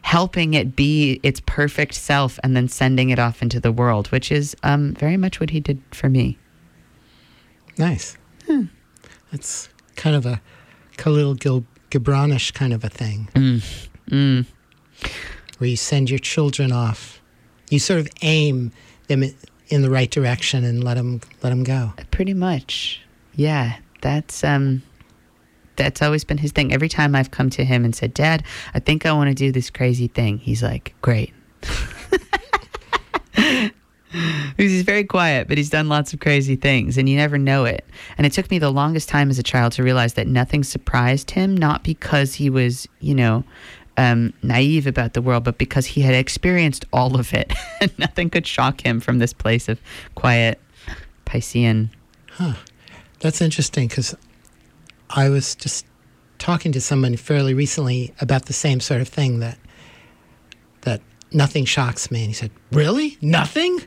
helping it be its perfect self, and then sending it off into the world, which is very much what he did for me. Nice. That's kind of a Khalil Gibran-ish kind of a thing. Where you send your children off. You sort of aim them in the right direction and let them go. Pretty much. Yeah, that's always been his thing. Every time I've come to him and said, Dad, I think I want to do this crazy thing, he's like, great. Because he's very quiet, but he's done lots of crazy things, and you never know it. And it took me the longest time as a child to realize that nothing surprised him, not because he was, naive about the world, but because he had experienced all of it. And nothing could shock him from this place of quiet Piscean. Huh. That's interesting, because I was just talking to someone fairly recently about the same sort of thing, that nothing shocks me. And he said, really? Nothing?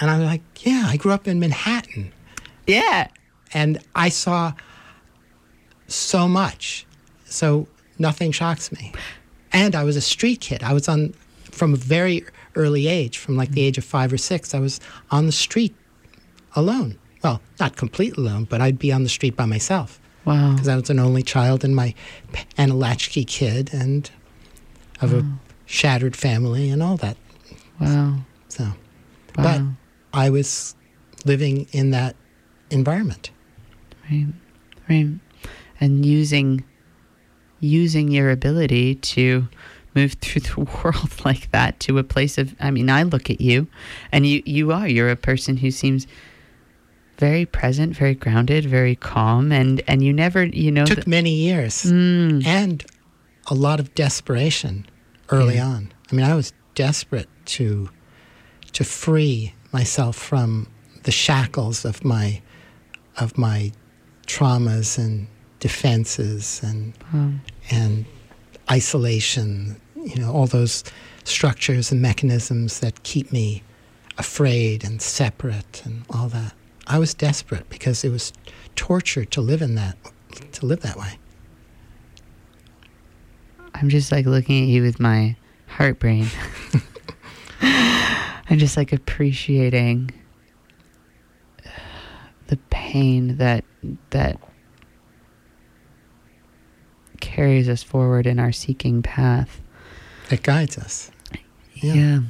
And I'm like, yeah, I grew up in Manhattan. Yeah. And I saw so much. So nothing shocks me. And I was a street kid. I was from a very early age, from like the age of 5 or 6, I was on the street alone. Well, not completely alone, but I'd be on the street by myself. Wow. Because I was an only child and a latchkey kid and of a shattered family and all that. Wow. So, but I was living in that environment. Right. And using your ability to move through the world like that to a place of, I look at you and you're a person who seems very present, very grounded, very calm, and you never, Took many years and a lot of desperation early on. I was desperate to free myself from the shackles of my traumas and defenses and isolation. All those structures and mechanisms that keep me afraid and separate and all that. I was desperate because it was torture to live that way. I'm just like looking at you with my heart brain. I'm just like appreciating the pain that carries us forward in our seeking path. It guides us. Yeah.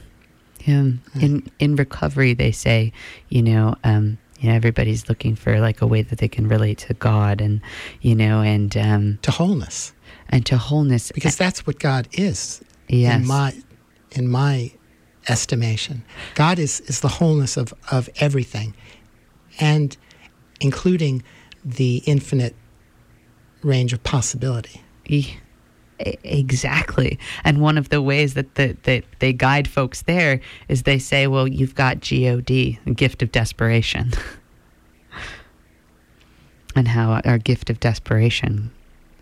In recovery, they say, everybody's looking for like a way that they can relate to God and, to wholeness. And to wholeness. Because that's what God is. Yes. In my estimation, God is the wholeness of everything, and including the infinite range of possibility. Exactly. And one of the ways that they guide folks there is they say, well, you've got G-O-D, the gift of desperation. And how our gift of desperation,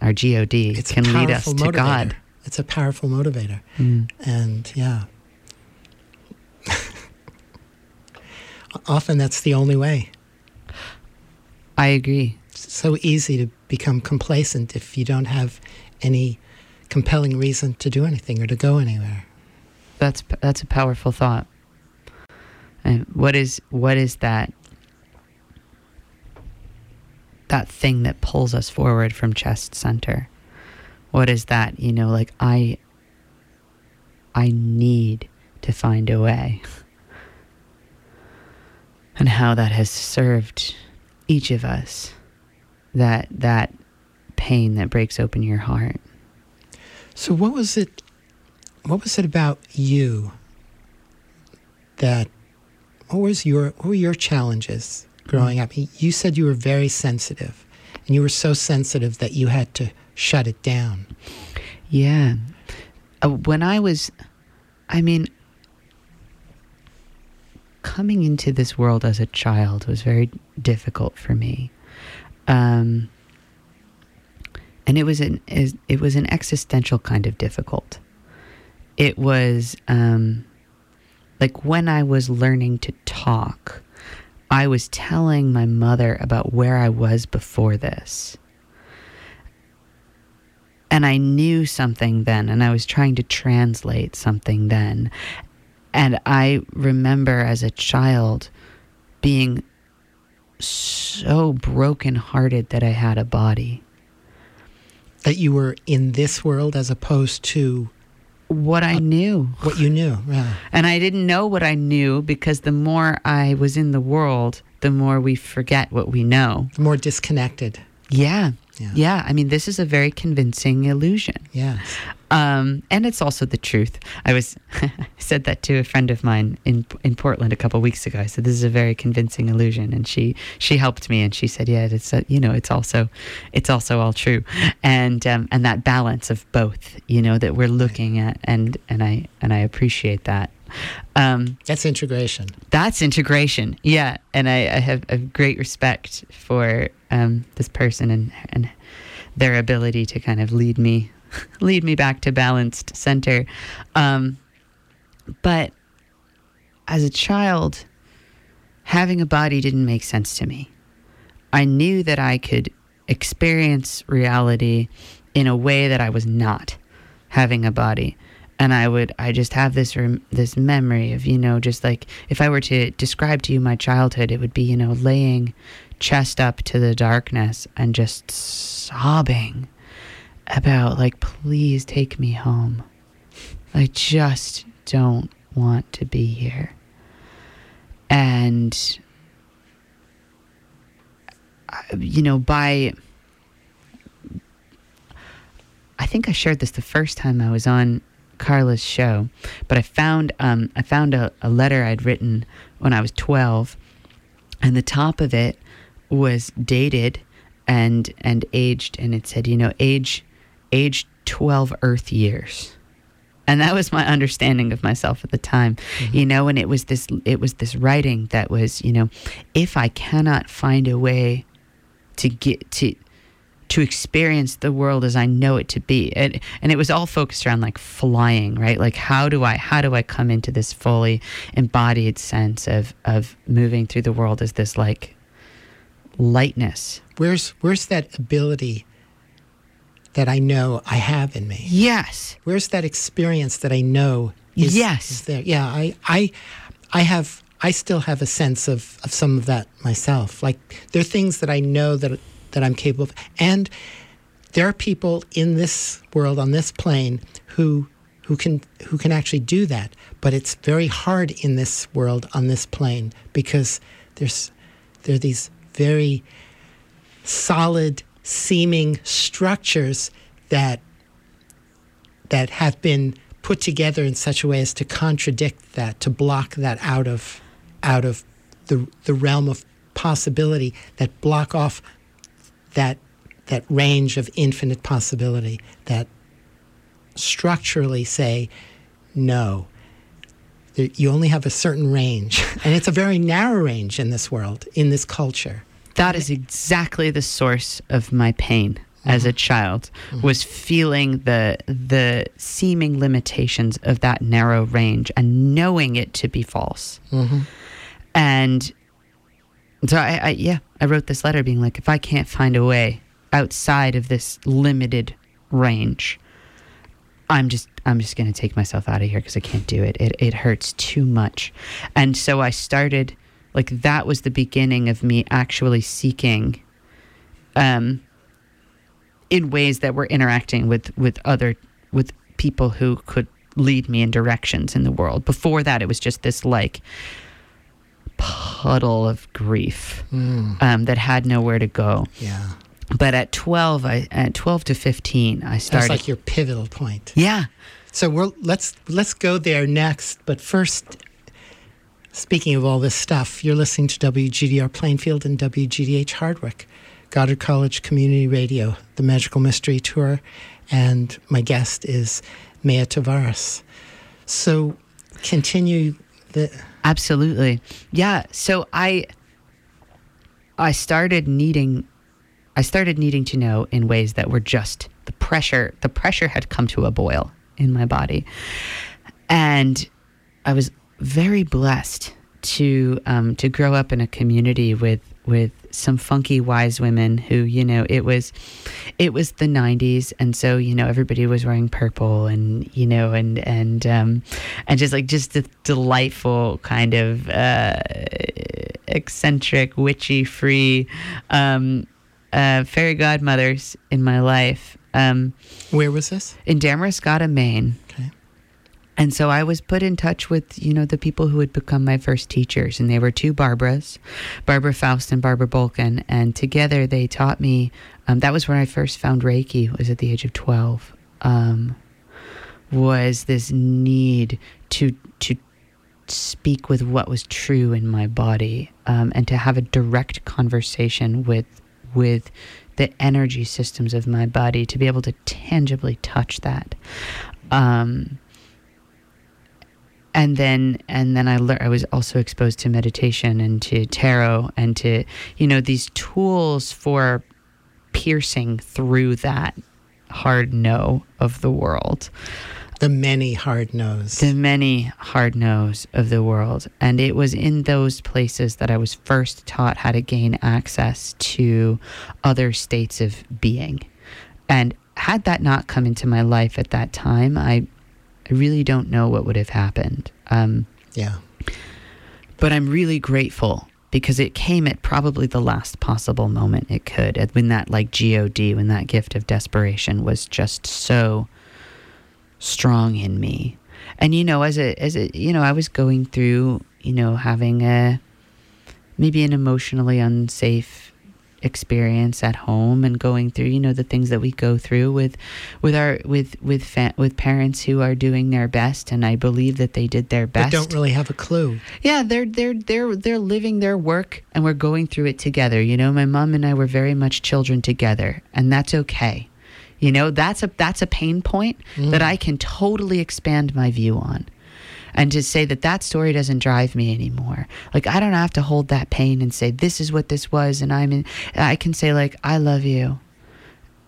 our G-O-D, can lead us to God. It's a powerful motivator. And often that's the only way. I agree. It's so easy to become complacent if you don't have any compelling reason to do anything or to go anywhere. That's a powerful thought. And what is that thing that pulls us forward from chest center? What is that? I need to find a way. And how that has served each of us. That pain that breaks open your heart. So what was it what was it about you that, what were your challenges growing up? You said you were very sensitive, and you were so sensitive that you had to shut it down. Yeah. When I was, coming into this world as a child was very difficult for me. And it was an existential kind of difficult. It was, like when I was learning to talk, I was telling my mother about where I was before this. And I knew something then, and I was trying to translate something then. And I remember as a child being so brokenhearted that I had a body. That you were in this world as opposed to... what I knew. What you knew, yeah. And I didn't know what I knew, because the more I was in the world, the more we forget what we know. The more disconnected. Yeah. Yeah. Yeah. I mean, this is a very convincing illusion. Yeah. And it's also the truth. I said that to a friend of mine in Portland a couple of weeks ago. I said, this is a very convincing illusion. And she helped me, and she said, yeah, it's also all true. And that balance of both, that we're looking at, and I appreciate that. That's integration. That's integration. Yeah. And I have a great respect for this person and their ability to kind of lead me back to balanced center. But as a child, having a body didn't make sense to me. I knew that I could experience reality in a way that I was not having a body. And I just have this memory of, just like, if I were to describe to you my childhood, it would be, laying chest up to the darkness and just sobbing about, like, please take me home. I just don't want to be here. And, I think I shared this the first time I was on Carla's show, but I found a letter I'd written when I was 12, and the top of it was dated and aged, and it said, age 12 Earth years. And that was my understanding of myself at the time. Mm-hmm. And it was this writing that was, if I cannot find a way to get to experience the world as I know it to be. And it was all focused around, like, flying, right? Like, how do I come into this fully embodied sense of moving through the world as this, like, lightness? Where's that ability that I know I have in me? Yes. Where's that experience that I know is there? Yeah, I still have a sense of some of that myself. Like, there are things that I know that I'm capable of. And there are people in this world, on this plane, who can actually do that. But it's very hard in this world, on this plane, because there are these very solid seeming structures that have been put together in such a way as to contradict that, to block that out of the realm of possibility, that block off that range of infinite possibility, that structurally say, no, you only have a certain range. And it's a very narrow range in this world, in this culture. That is exactly the source of my pain as a child, was feeling the seeming limitations of that narrow range and knowing it to be false. Mm-hmm. And so I wrote this letter being like, if I can't find a way outside of this limited range, I'm just going to take myself out of here, because I can't do it. It hurts too much. And so I started, like, that was the beginning of me actually seeking, in ways that were interacting with people who could lead me in directions in the world. Before that, it was just this, like, puddle of grief that had nowhere to go. Yeah. But at 12 to 15, I started. That's like your pivotal point. Yeah. So let's go there next. But first, speaking of all this stuff, you're listening to WGDR Plainfield and WGDH Hardwick, Goddard College Community Radio, the Magical Mystery Tour, and my guest is Maya Tavares. So continue the... Absolutely. Yeah. So I started needing to know in ways that were just the pressure had come to a boil in my body. And I was very blessed to grow up in a community with some funky wise women who, you know, it was the 90s. And so, you know, everybody was wearing purple and, you know, and just the delightful kind of, eccentric, witchy free, fairy godmothers in my life. Where was this? In Damariscotta, Maine. Okay. And so I was put in touch with, you know, the people who had become my first teachers, and they were two Barbaras, Barbara Faust and Barbara Bolkin, and together they taught me, that was when I first found Reiki, was at the age of 12, was this need to speak with what was true in my body, and to have a direct conversation with the energy systems of my body, to be able to tangibly touch that. And then I was also exposed to meditation and to tarot and to, you know, these tools for piercing through that hard no of the world. The many hard no's. The many hard no's of the world. And it was in those places that I was first taught how to gain access to other states of being. And had that not come into my life at that time, I really don't know what would have happened. Yeah. But I'm really grateful because it came at probably the last possible moment it could, when that GOD, when that gift of desperation was just so strong in me. And, you know, as I was going through, you know, having maybe an emotionally unsafe experience at home, and going through, you know, the things that we go through with parents who are doing their best, and I believe that they did their best. But don't really have a clue. Yeah, they're living their work, and we're going through it together. You know, my mom and I were very much children together, and that's okay. You know, that's a pain point that I can totally expand my view on. And to say that story doesn't drive me anymore. Like, I don't have to hold that pain and say, this is what this was. And I can say, like, I love you.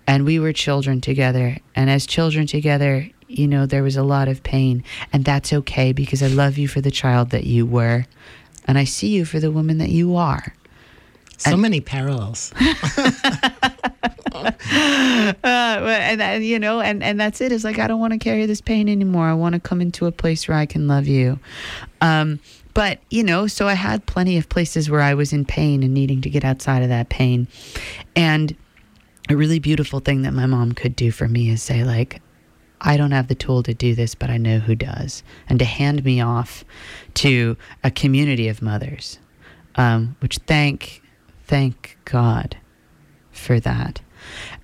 And we were children together. And as children together, you know, there was a lot of pain. And that's okay, because I love you for the child that you were. And I see you for the woman that you are. So many parallels. And that's it. It's like, I don't want to carry this pain anymore. I want to come into a place where I can love you. But, you know, so I had plenty of places where I was in pain and needing to get outside of that pain. And a really beautiful thing that my mom could do for me is say, like, I don't have the tool to do this, but I know who does. And to hand me off to a community of mothers, which thank God for that.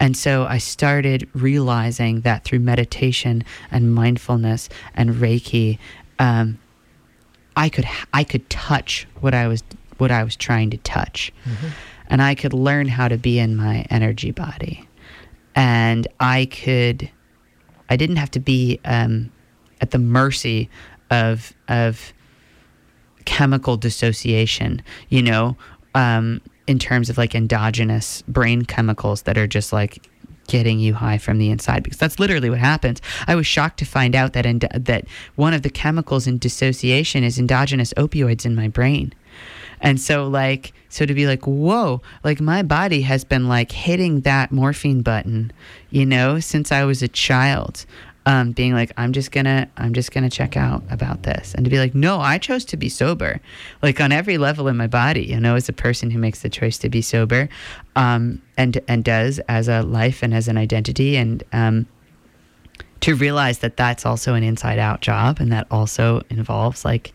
And so I started realizing that through meditation and mindfulness and Reiki, I could touch what I was trying to touch, and I could learn how to be in my energy body, and I didn't have to be at the mercy of chemical dissociation, you know. In terms of like endogenous brain chemicals that are just like getting you high from the inside, because that's literally what happens. I was shocked to find out that that one of the chemicals in dissociation is endogenous opioids in my brain. And so to be like, whoa, like my body has been like hitting that morphine button, you know, since I was a child, being like, I'm just gonna check out about this. And to be like, no, I chose to be sober, like on every level in my body, you know, as a person who makes the choice to be sober, and does as a life and as an identity, and to realize that that's also an inside out job, and that also involves like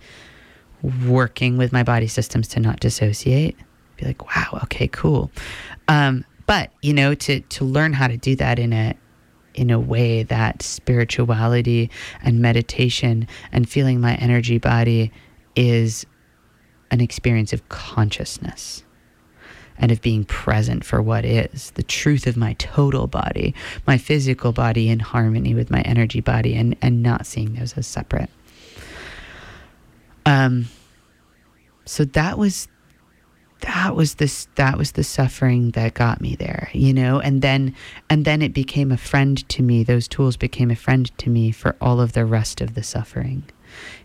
working with my body systems to not dissociate. Be like, wow, okay, cool. But, you know, to learn how to do that in a in a way that spirituality and meditation and feeling my energy body is an experience of consciousness and of being present for what is, the truth of my total body, my physical body in harmony with my energy body, and not seeing those as separate. So that was the suffering that got me there, you know, and then it became a friend to me. Those tools became a friend to me for all of the rest of the suffering,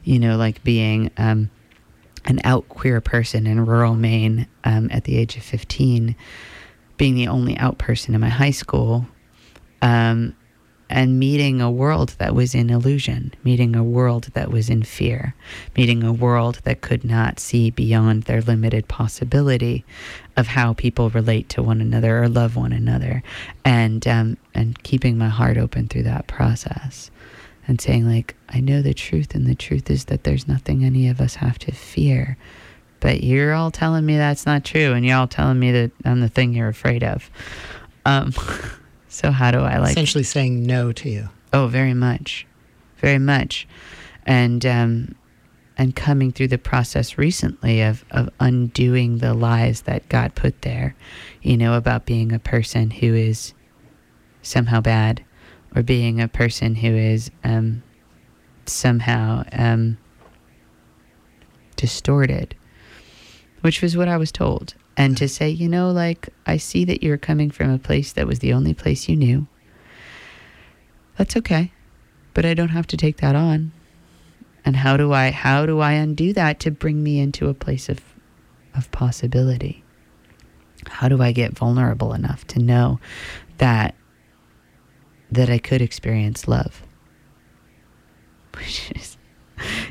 you know, like being, an out queer person in rural Maine, at the age of 15, being the only out person in my high school, and meeting a world that was in illusion, meeting a world that was in fear, meeting a world that could not see beyond their limited possibility of how people relate to one another or love one another, and keeping my heart open through that process and saying, like, I know the truth, and the truth is that there's nothing any of us have to fear, but you're all telling me that's not true, and you're all telling me that I'm the thing you're afraid of. So how do I, like... Essentially saying no to you. Oh, very much. Very much. And coming through the process recently of undoing the lies that God put there, you know, about being a person who is somehow bad, or being a person who is somehow distorted, which was what I was told. And to say, you know, like, I see that you're coming from a place that was the only place you knew. That's okay. But I don't have to take that on. And how do I undo that to bring me into a place of possibility? How do I get vulnerable enough to know that I could experience love? Which is,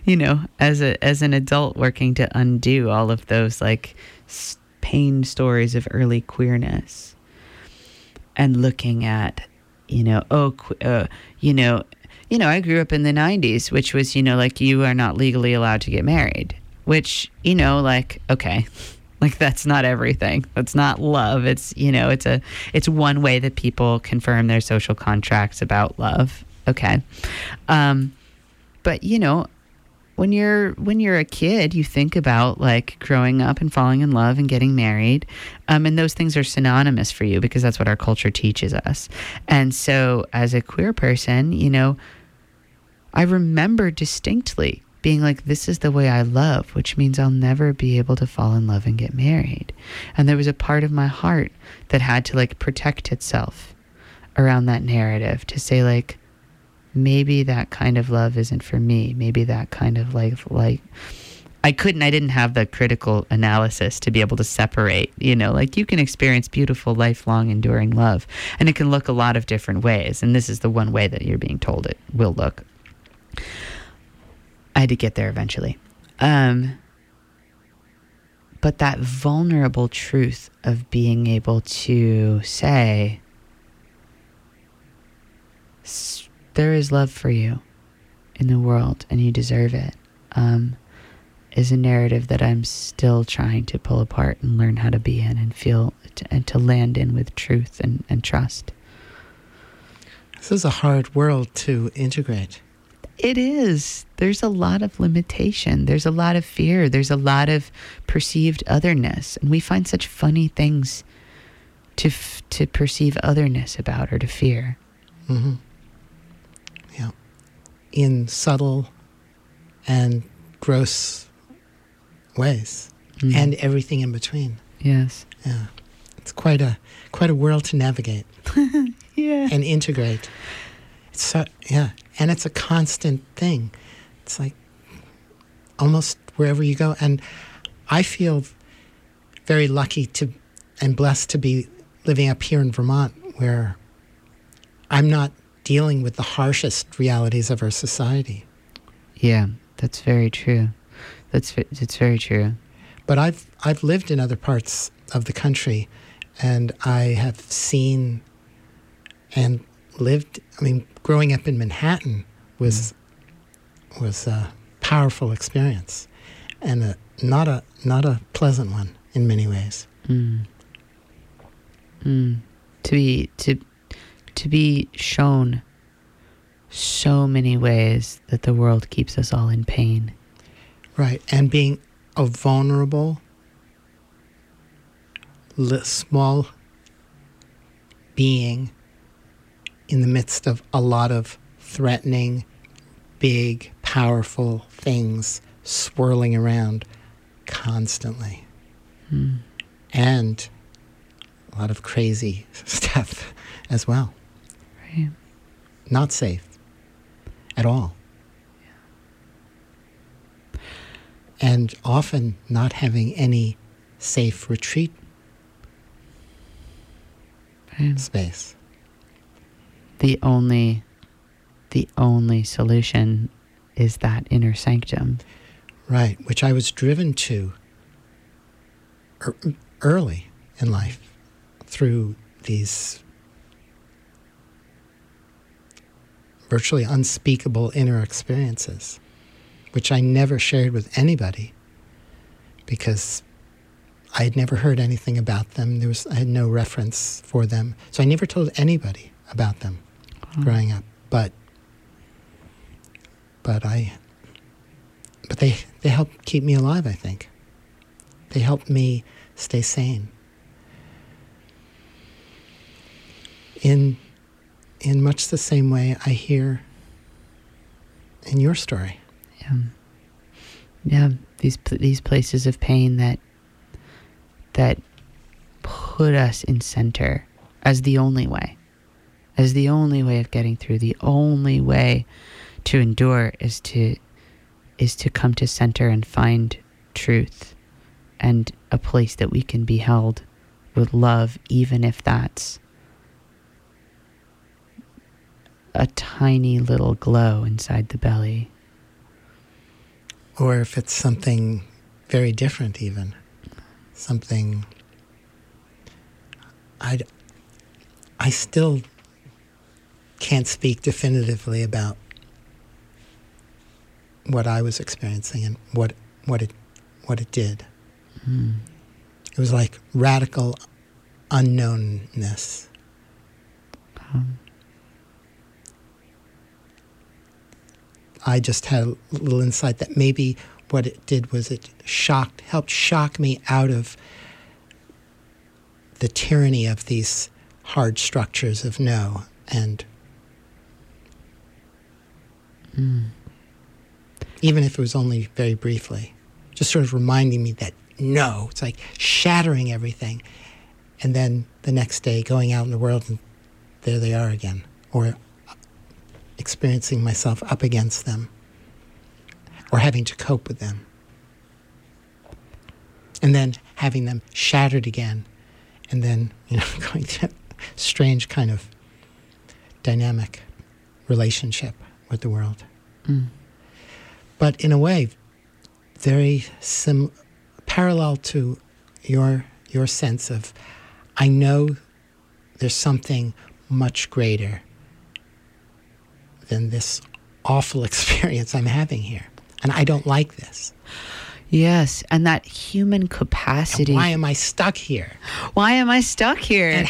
you know, as an adult working to undo all of those, like, pain stories of early queerness, and looking at, you know, I grew up in the 90s, which was, you know, like, you are not legally allowed to get married, which, you know, like, okay, like, that's not everything. That's not love. It's, you know, it's one way that people confirm their social contracts about love. Okay. But, you know, when you're a kid, you think about, like, growing up and falling in love and getting married, and those things are synonymous for you because that's what our culture teaches us. And so as a queer person, you know, I remember distinctly being like, this is the way I love, which means I'll never be able to fall in love and get married. And there was a part of my heart that had to, like, protect itself around that narrative to say, like, maybe that kind of love isn't for me. Maybe that kind of life, like, I didn't have the critical analysis to be able to separate, you know, like, you can experience beautiful, lifelong, enduring love, and it can look a lot of different ways. And this is the one way that you're being told it will look. I had to get there eventually. But that vulnerable truth of being able to say, there is love for you in the world, and you deserve it, is a narrative that I'm still trying to pull apart and learn how to be in and feel and to land in with truth and trust. This is a hard world to integrate. It is. There's a lot of limitation. There's a lot of fear. There's a lot of perceived otherness. And we find such funny things to perceive otherness about or to fear. Mm-hmm. Yeah, in subtle and gross ways, mm-hmm. and everything in between. Yes. Yeah, it's quite a world to navigate. Yeah. And integrate. So yeah, and it's a constant thing. It's like almost wherever you go, and I feel very lucky and blessed to be living up here in Vermont, where I'm not dealing with the harshest realities of our society. Yeah, that's very true. That's very true. But I've lived in other parts of the country, and I have seen and lived. I mean, growing up in Manhattan was a powerful experience, and not a pleasant one in many ways. Mm. Mm. To be to. to be shown so many ways that the world keeps us all in pain. Right, and being a vulnerable, small being in the midst of a lot of threatening, big, powerful things swirling around constantly. Mm. And a lot of crazy stuff as well. Right. Not safe at all. Yeah. And often not having any safe retreat space. The only solution is that inner sanctum. Right, which I was driven to early in life through these virtually unspeakable inner experiences, which I never shared with anybody because I had never heard anything about them. I had no reference for them. So I never told anybody about them growing up. But they helped keep me alive, I think. They helped me stay sane. In much the same way I hear in your story. Yeah. Yeah, these places of pain that put us in center as the only way. As the only way of getting through, the only way to endure is to come to center and find truth and a place that we can be held with love, even if that's a tiny little glow inside the belly. Or if it's something very different even. Something I still can't speak definitively about what I was experiencing and what it did. Mm. It was like radical unknownness. I just had a little insight that maybe what it did was it helped shock me out of the tyranny of these hard structures of no and even if it was only very briefly, just sort of reminding me that no, it's like shattering everything, and then the next day going out in the world and there they are again, or experiencing myself up against them or having to cope with them, and then having them shattered again, and then going through a strange kind of dynamic relationship with the world. Mm. But in a way, very parallel to your sense of, I know there's something much greater than this awful experience I'm having here, and I don't like this. Yes, and that human capacity. And why am I stuck here? Why am I stuck here?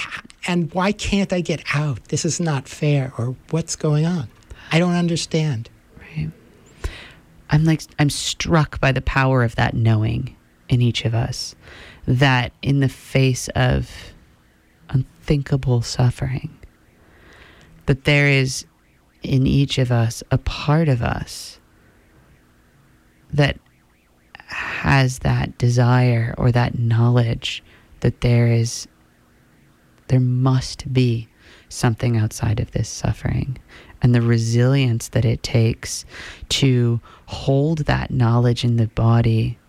And why can't I get out? This is not fair, or what's going on? I don't understand. Right. I'm struck by the power of that knowing in each of us, that in the face of unthinkable suffering, that there is in each of us a part of us that has that desire or that knowledge that there must be something outside of this suffering. And the resilience that it takes to hold that knowledge in the body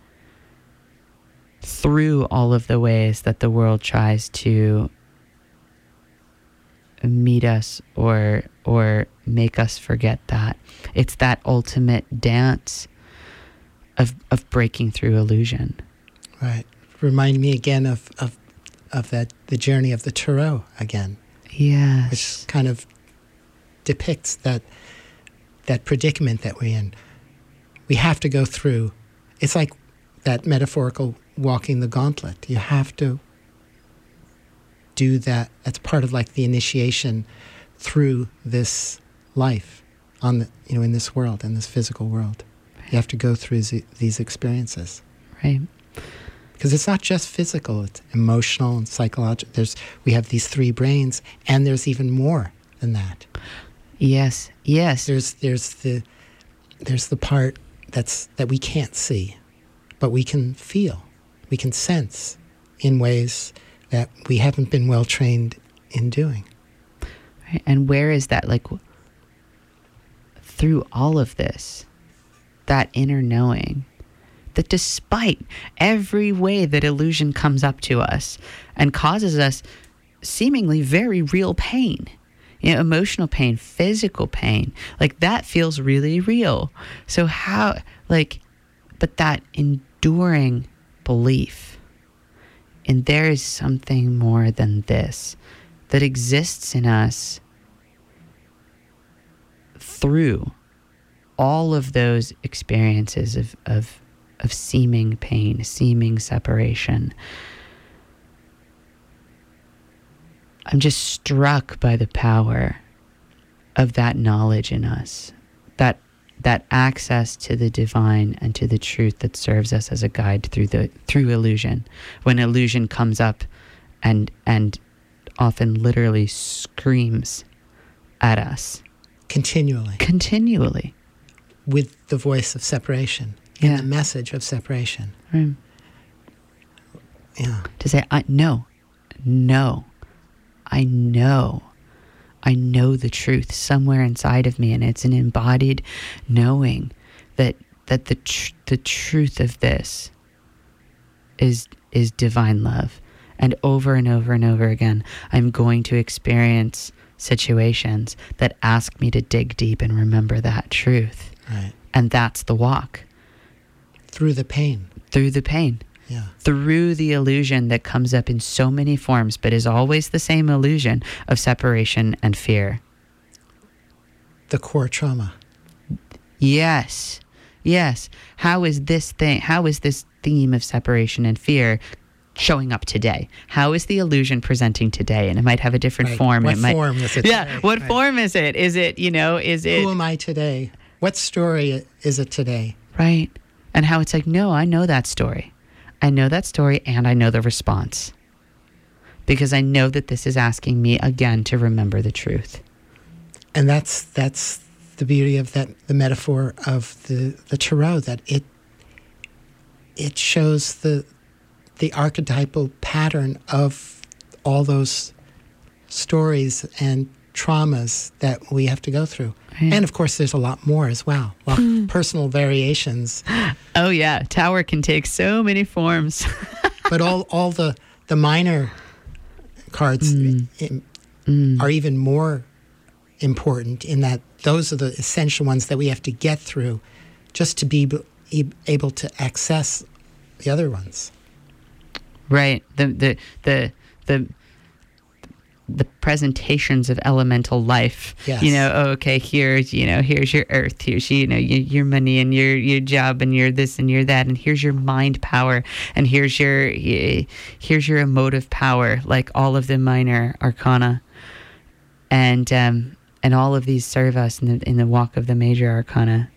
through all of the ways that the world tries to meet us or make us forget that. It's that ultimate dance of breaking through illusion. Right. Remind me again of that, the journey of the Tarot again. Yes. Which kind of depicts that predicament that we're in. We have to go through. It's like that metaphorical walking the gauntlet. You have to do that. That's part of like the initiation through this life on the, in this world, in this physical world. Right. You have to go through these experiences. Right. Because it's not just physical, it's emotional and psychological. We have these three brains, and there's even more than that. Yes, yes. There's the part that we can't see, but we can feel, we can sense in ways that we haven't been well trained in doing. Right. And where is that, like, through all of this, that inner knowing, that despite every way that illusion comes up to us and causes us seemingly very real pain, emotional pain, physical pain, like that feels really real. So how, like, but that enduring belief, and there is something more than this that exists in us through all of those experiences of seeming pain, seeming separation. I'm just struck by the power of that knowledge in us, that access to the divine and to the truth that serves us as a guide through illusion. When illusion comes up and often literally screams at us. Continually. With the voice of separation. Yeah. And the message of separation. Right. Yeah. To say, I know the truth somewhere inside of me, and it's an embodied knowing that the truth of this is divine love. And over and over and over again, I'm going to experience situations that ask me to dig deep and remember that truth. Right. And that's the walk. Through the pain. Through the pain. Yeah. Through the illusion that comes up in so many forms, but is always the same illusion of separation and fear. The core trauma. Yes. Yes. How is this theme of separation and fear showing up today? How is the illusion presenting today? And it might have a different form. What form is it today? Is it? Who am I today? What story is it today? Right. And how it's like, no, I know that story. I know that story, and I know the response, because I know that this is asking me again to remember the truth. And that's the beauty of that, the metaphor of the tarot, that it shows the archetypal pattern of all those stories and traumas that we have to go through. Right. And of course, there's a lot more as well. A lot of personal variations. Oh yeah, Tower can take so many forms. But all the minor cards are even more important, in that those are the essential ones that we have to get through just to be able to access the other ones. Right. The presentations of elemental life. Yes. Here's your earth, here's your money and your job and your this and your that, and here's your mind power, and here's your emotive power, like all of the minor arcana, and all of these serve us in the walk of the major arcana,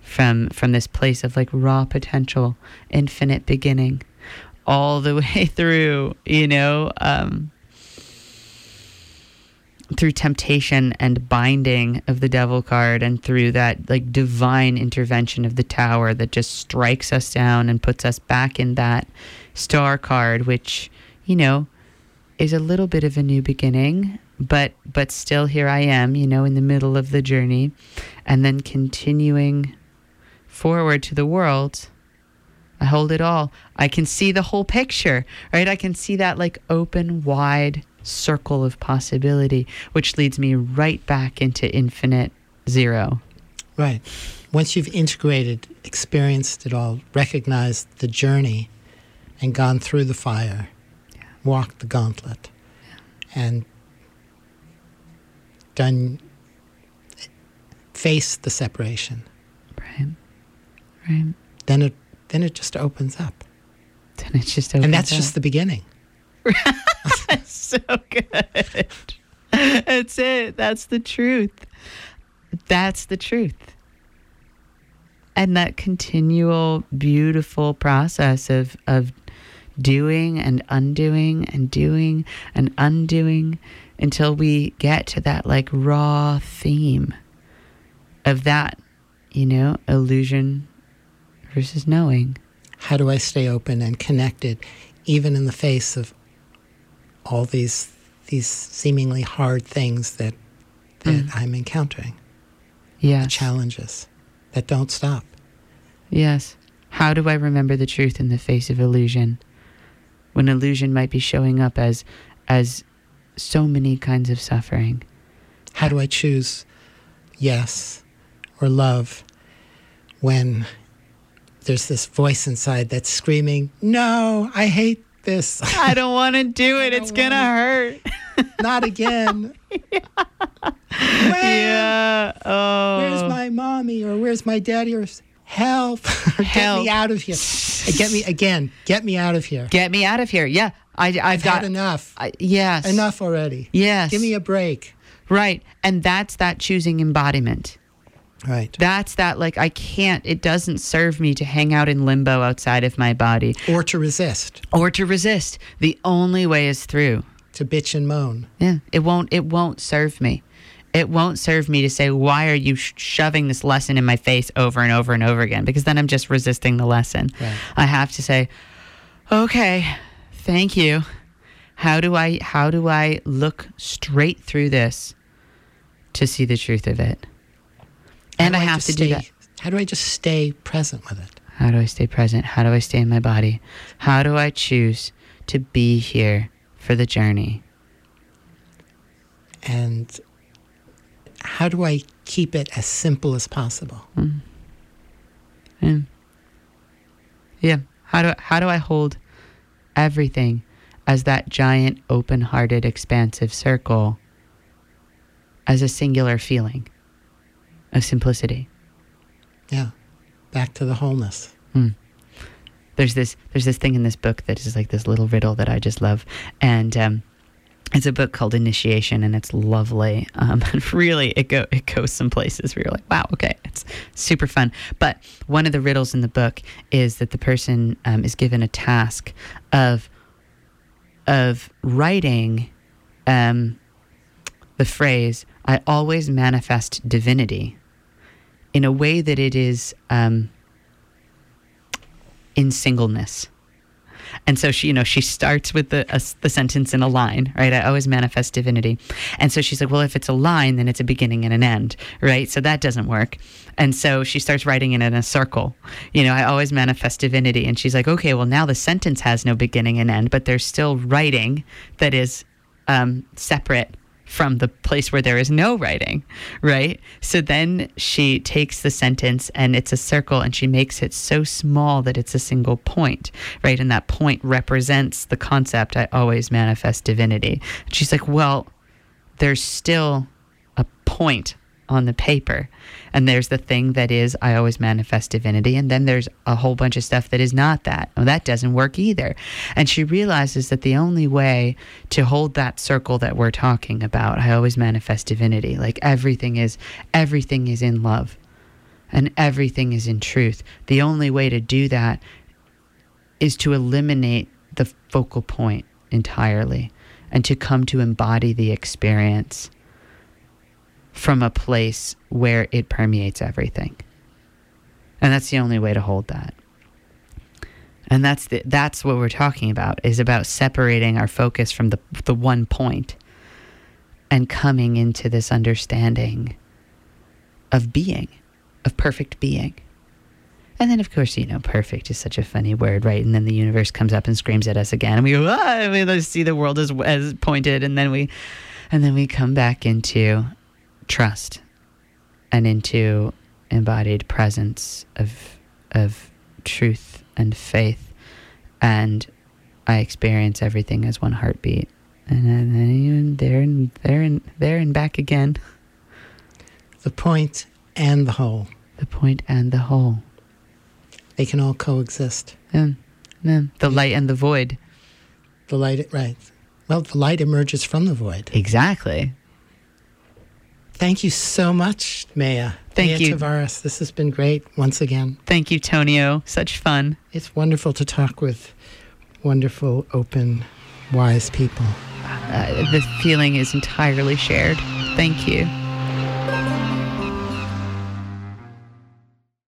from this place of like raw potential, infinite beginning, all the way through through temptation and binding of the devil card, and through that like divine intervention of the tower that just strikes us down and puts us back in that star card, which, is a little bit of a new beginning, but still here I am, in the middle of the journey, and then continuing forward to the world. I hold it all. I can see the whole picture, right? I can see that like open, wide circle of possibility, which leads me right back into infinite zero. Right. Once you've integrated, experienced it all, recognized the journey, and gone through the fire, walked the gauntlet, and faced the separation. Right. Then it just opens up. And that's just the beginning. That's so good. That's it. That's the truth. That's the truth. And that continual, beautiful process of doing and undoing and doing and undoing until we get to that like raw theme of that, you know, illusion versus knowing. How do I stay open and connected even in the face of all these seemingly hard things that I'm encountering? Yes. The challenges that don't stop. Yes. How do I remember the truth in the face of illusion? When illusion might be showing up as so many kinds of suffering. How do I choose yes or love when there's this voice inside that's screaming, no, I hate this. I don't want to do it. It's going to hurt. Not again. Yeah. Oh. Where's my mommy or where's my daddy or help? Get me out of here. Get me out of here. Get me out of here. Yeah. I've got enough. Yes. Enough already. Yes. Give me a break. Right. And that's that choosing embodiment. Right. That's that, like, I can't, it doesn't serve me to hang out in limbo outside of my body. Or to resist. The only way is through. To bitch and moan. Yeah. It won't serve me. It won't serve me to say, why are you shoving this lesson in my face over and over and over again? Because then I'm just resisting the lesson. Right. I have to say, okay, thank you. How do I look straight through this to see the truth of it? And I have to do that. How do I just stay present with it? How do I stay present? How do I stay in my body? How do I choose to be here for the journey? And how do I keep it as simple as possible? Mm. Mm. Yeah. How do I hold everything as that giant, open-hearted, expansive circle as a singular feeling? Of simplicity. Yeah. Back to the wholeness. Mm. There's this thing in this book that is like this little riddle that I just love. And it's a book called Initiation, and it's lovely. And really, it goes some places where you're like, wow, okay, it's super fun. But one of the riddles in the book is that the person is given a task of writing the phrase, I always manifest divinity, in a way that it is in singleness. And so she starts with the sentence in a line, right? I always manifest divinity. And so she's like, well, if it's a line, then it's a beginning and an end, right? So that doesn't work. And so she starts writing it in a circle. I always manifest divinity. And she's like, okay, well, now the sentence has no beginning and end, but there's still writing that is separate from the place where there is no writing, right? So then she takes the sentence, and it's a circle, and she makes it so small that it's a single point, right? And that point represents the concept, I always manifest divinity. And she's like, well, there's still a point on the paper, and there's the thing that is, I always manifest divinity, and then there's a whole bunch of stuff that is not that. Well, that doesn't work either. And she realizes that the only way to hold that circle that we're talking about, I always manifest divinity, like everything is in love, and everything is in truth. The only way to do that is to eliminate the focal point entirely, and to come to embody the experience from a place where it permeates everything. And that's the only way to hold that. And that's what we're talking about, is about separating our focus from the one point and coming into this understanding of being, of perfect being. And then, of course, perfect is such a funny word, right? And then the universe comes up and screams at us again. And we go, we see the world as pointed. And then we come back into trust and into embodied presence of truth and faith, and I experience everything as one heartbeat, and then there and back again. The point and the whole. They can all coexist. The light and the void. The light, right? Well, the light emerges from the void. Exactly. Thank you so much, Maya. Thank you, Maya Tavares. This has been great once again. Thank you, Tonio. Such fun. It's wonderful to talk with wonderful, open, wise people. The feeling is entirely shared. Thank you.